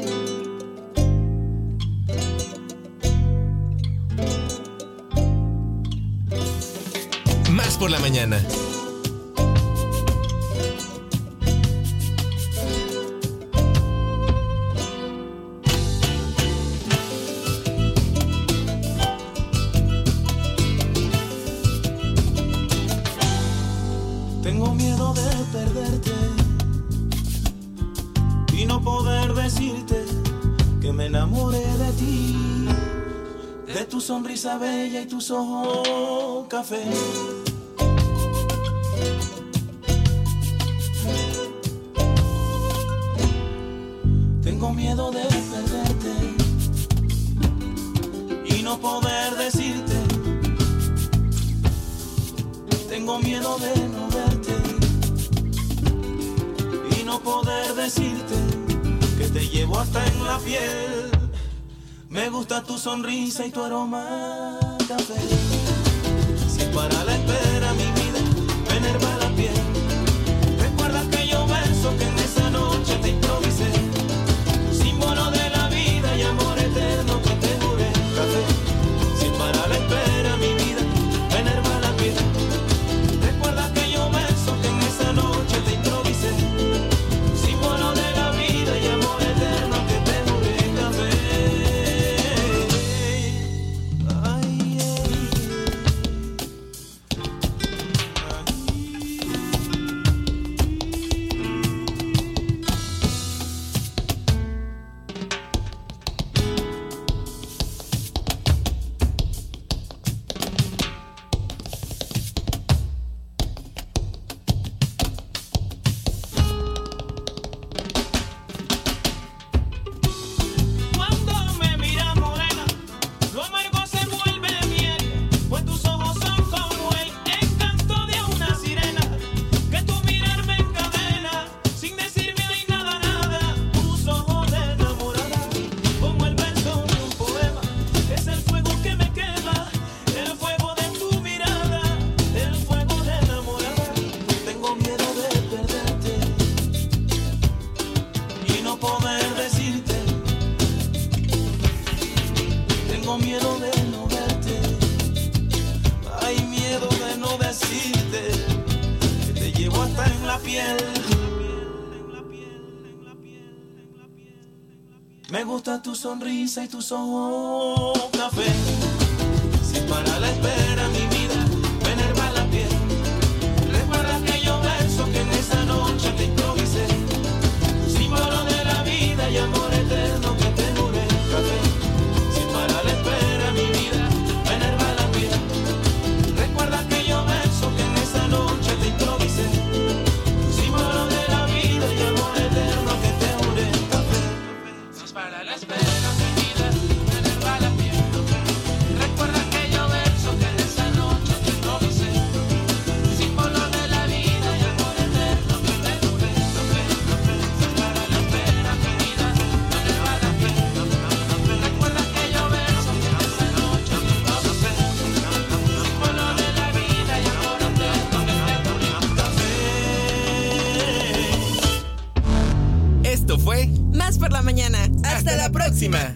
Más por la mañana. miedo de perderte y no poder decirte que me enamoré de ti, de tu sonrisa bella y tus ojos café. Tengo miedo de perderte y no poder decirte. Tengo miedo de no verte y no poder decirte que te llevo hasta en la piel. Me gusta tu sonrisa y tu aroma café. Si para la espera mi vida me enerva la piel. Recuerda aquellos versos que en esa noche te improvisé. Símbolo de la vida y amor eterno que te juré. Café. Si para la espera mi vida me enerva la piel. Recuerda aquellos versos que en esa noche te improvisé. Símbolo de la vida y amor eterno que te juré. Café. Ay, tu sonrisa y tus ojos café. Si para la espera mi vida me enerva la piel. Recuerda aquellos versos que en esa noche te improvisé. Símbolo de la vida y amor eterno que te juré. Café. Si para la espera mi vida me enerva la piel. Recuerda aquellos versos que en esa noche te improvisé. Símbolo de la vida y amor eterno que te juré. Café. Nos para la espera. Fue Más por la Mañana. Hasta, Hasta la próxima.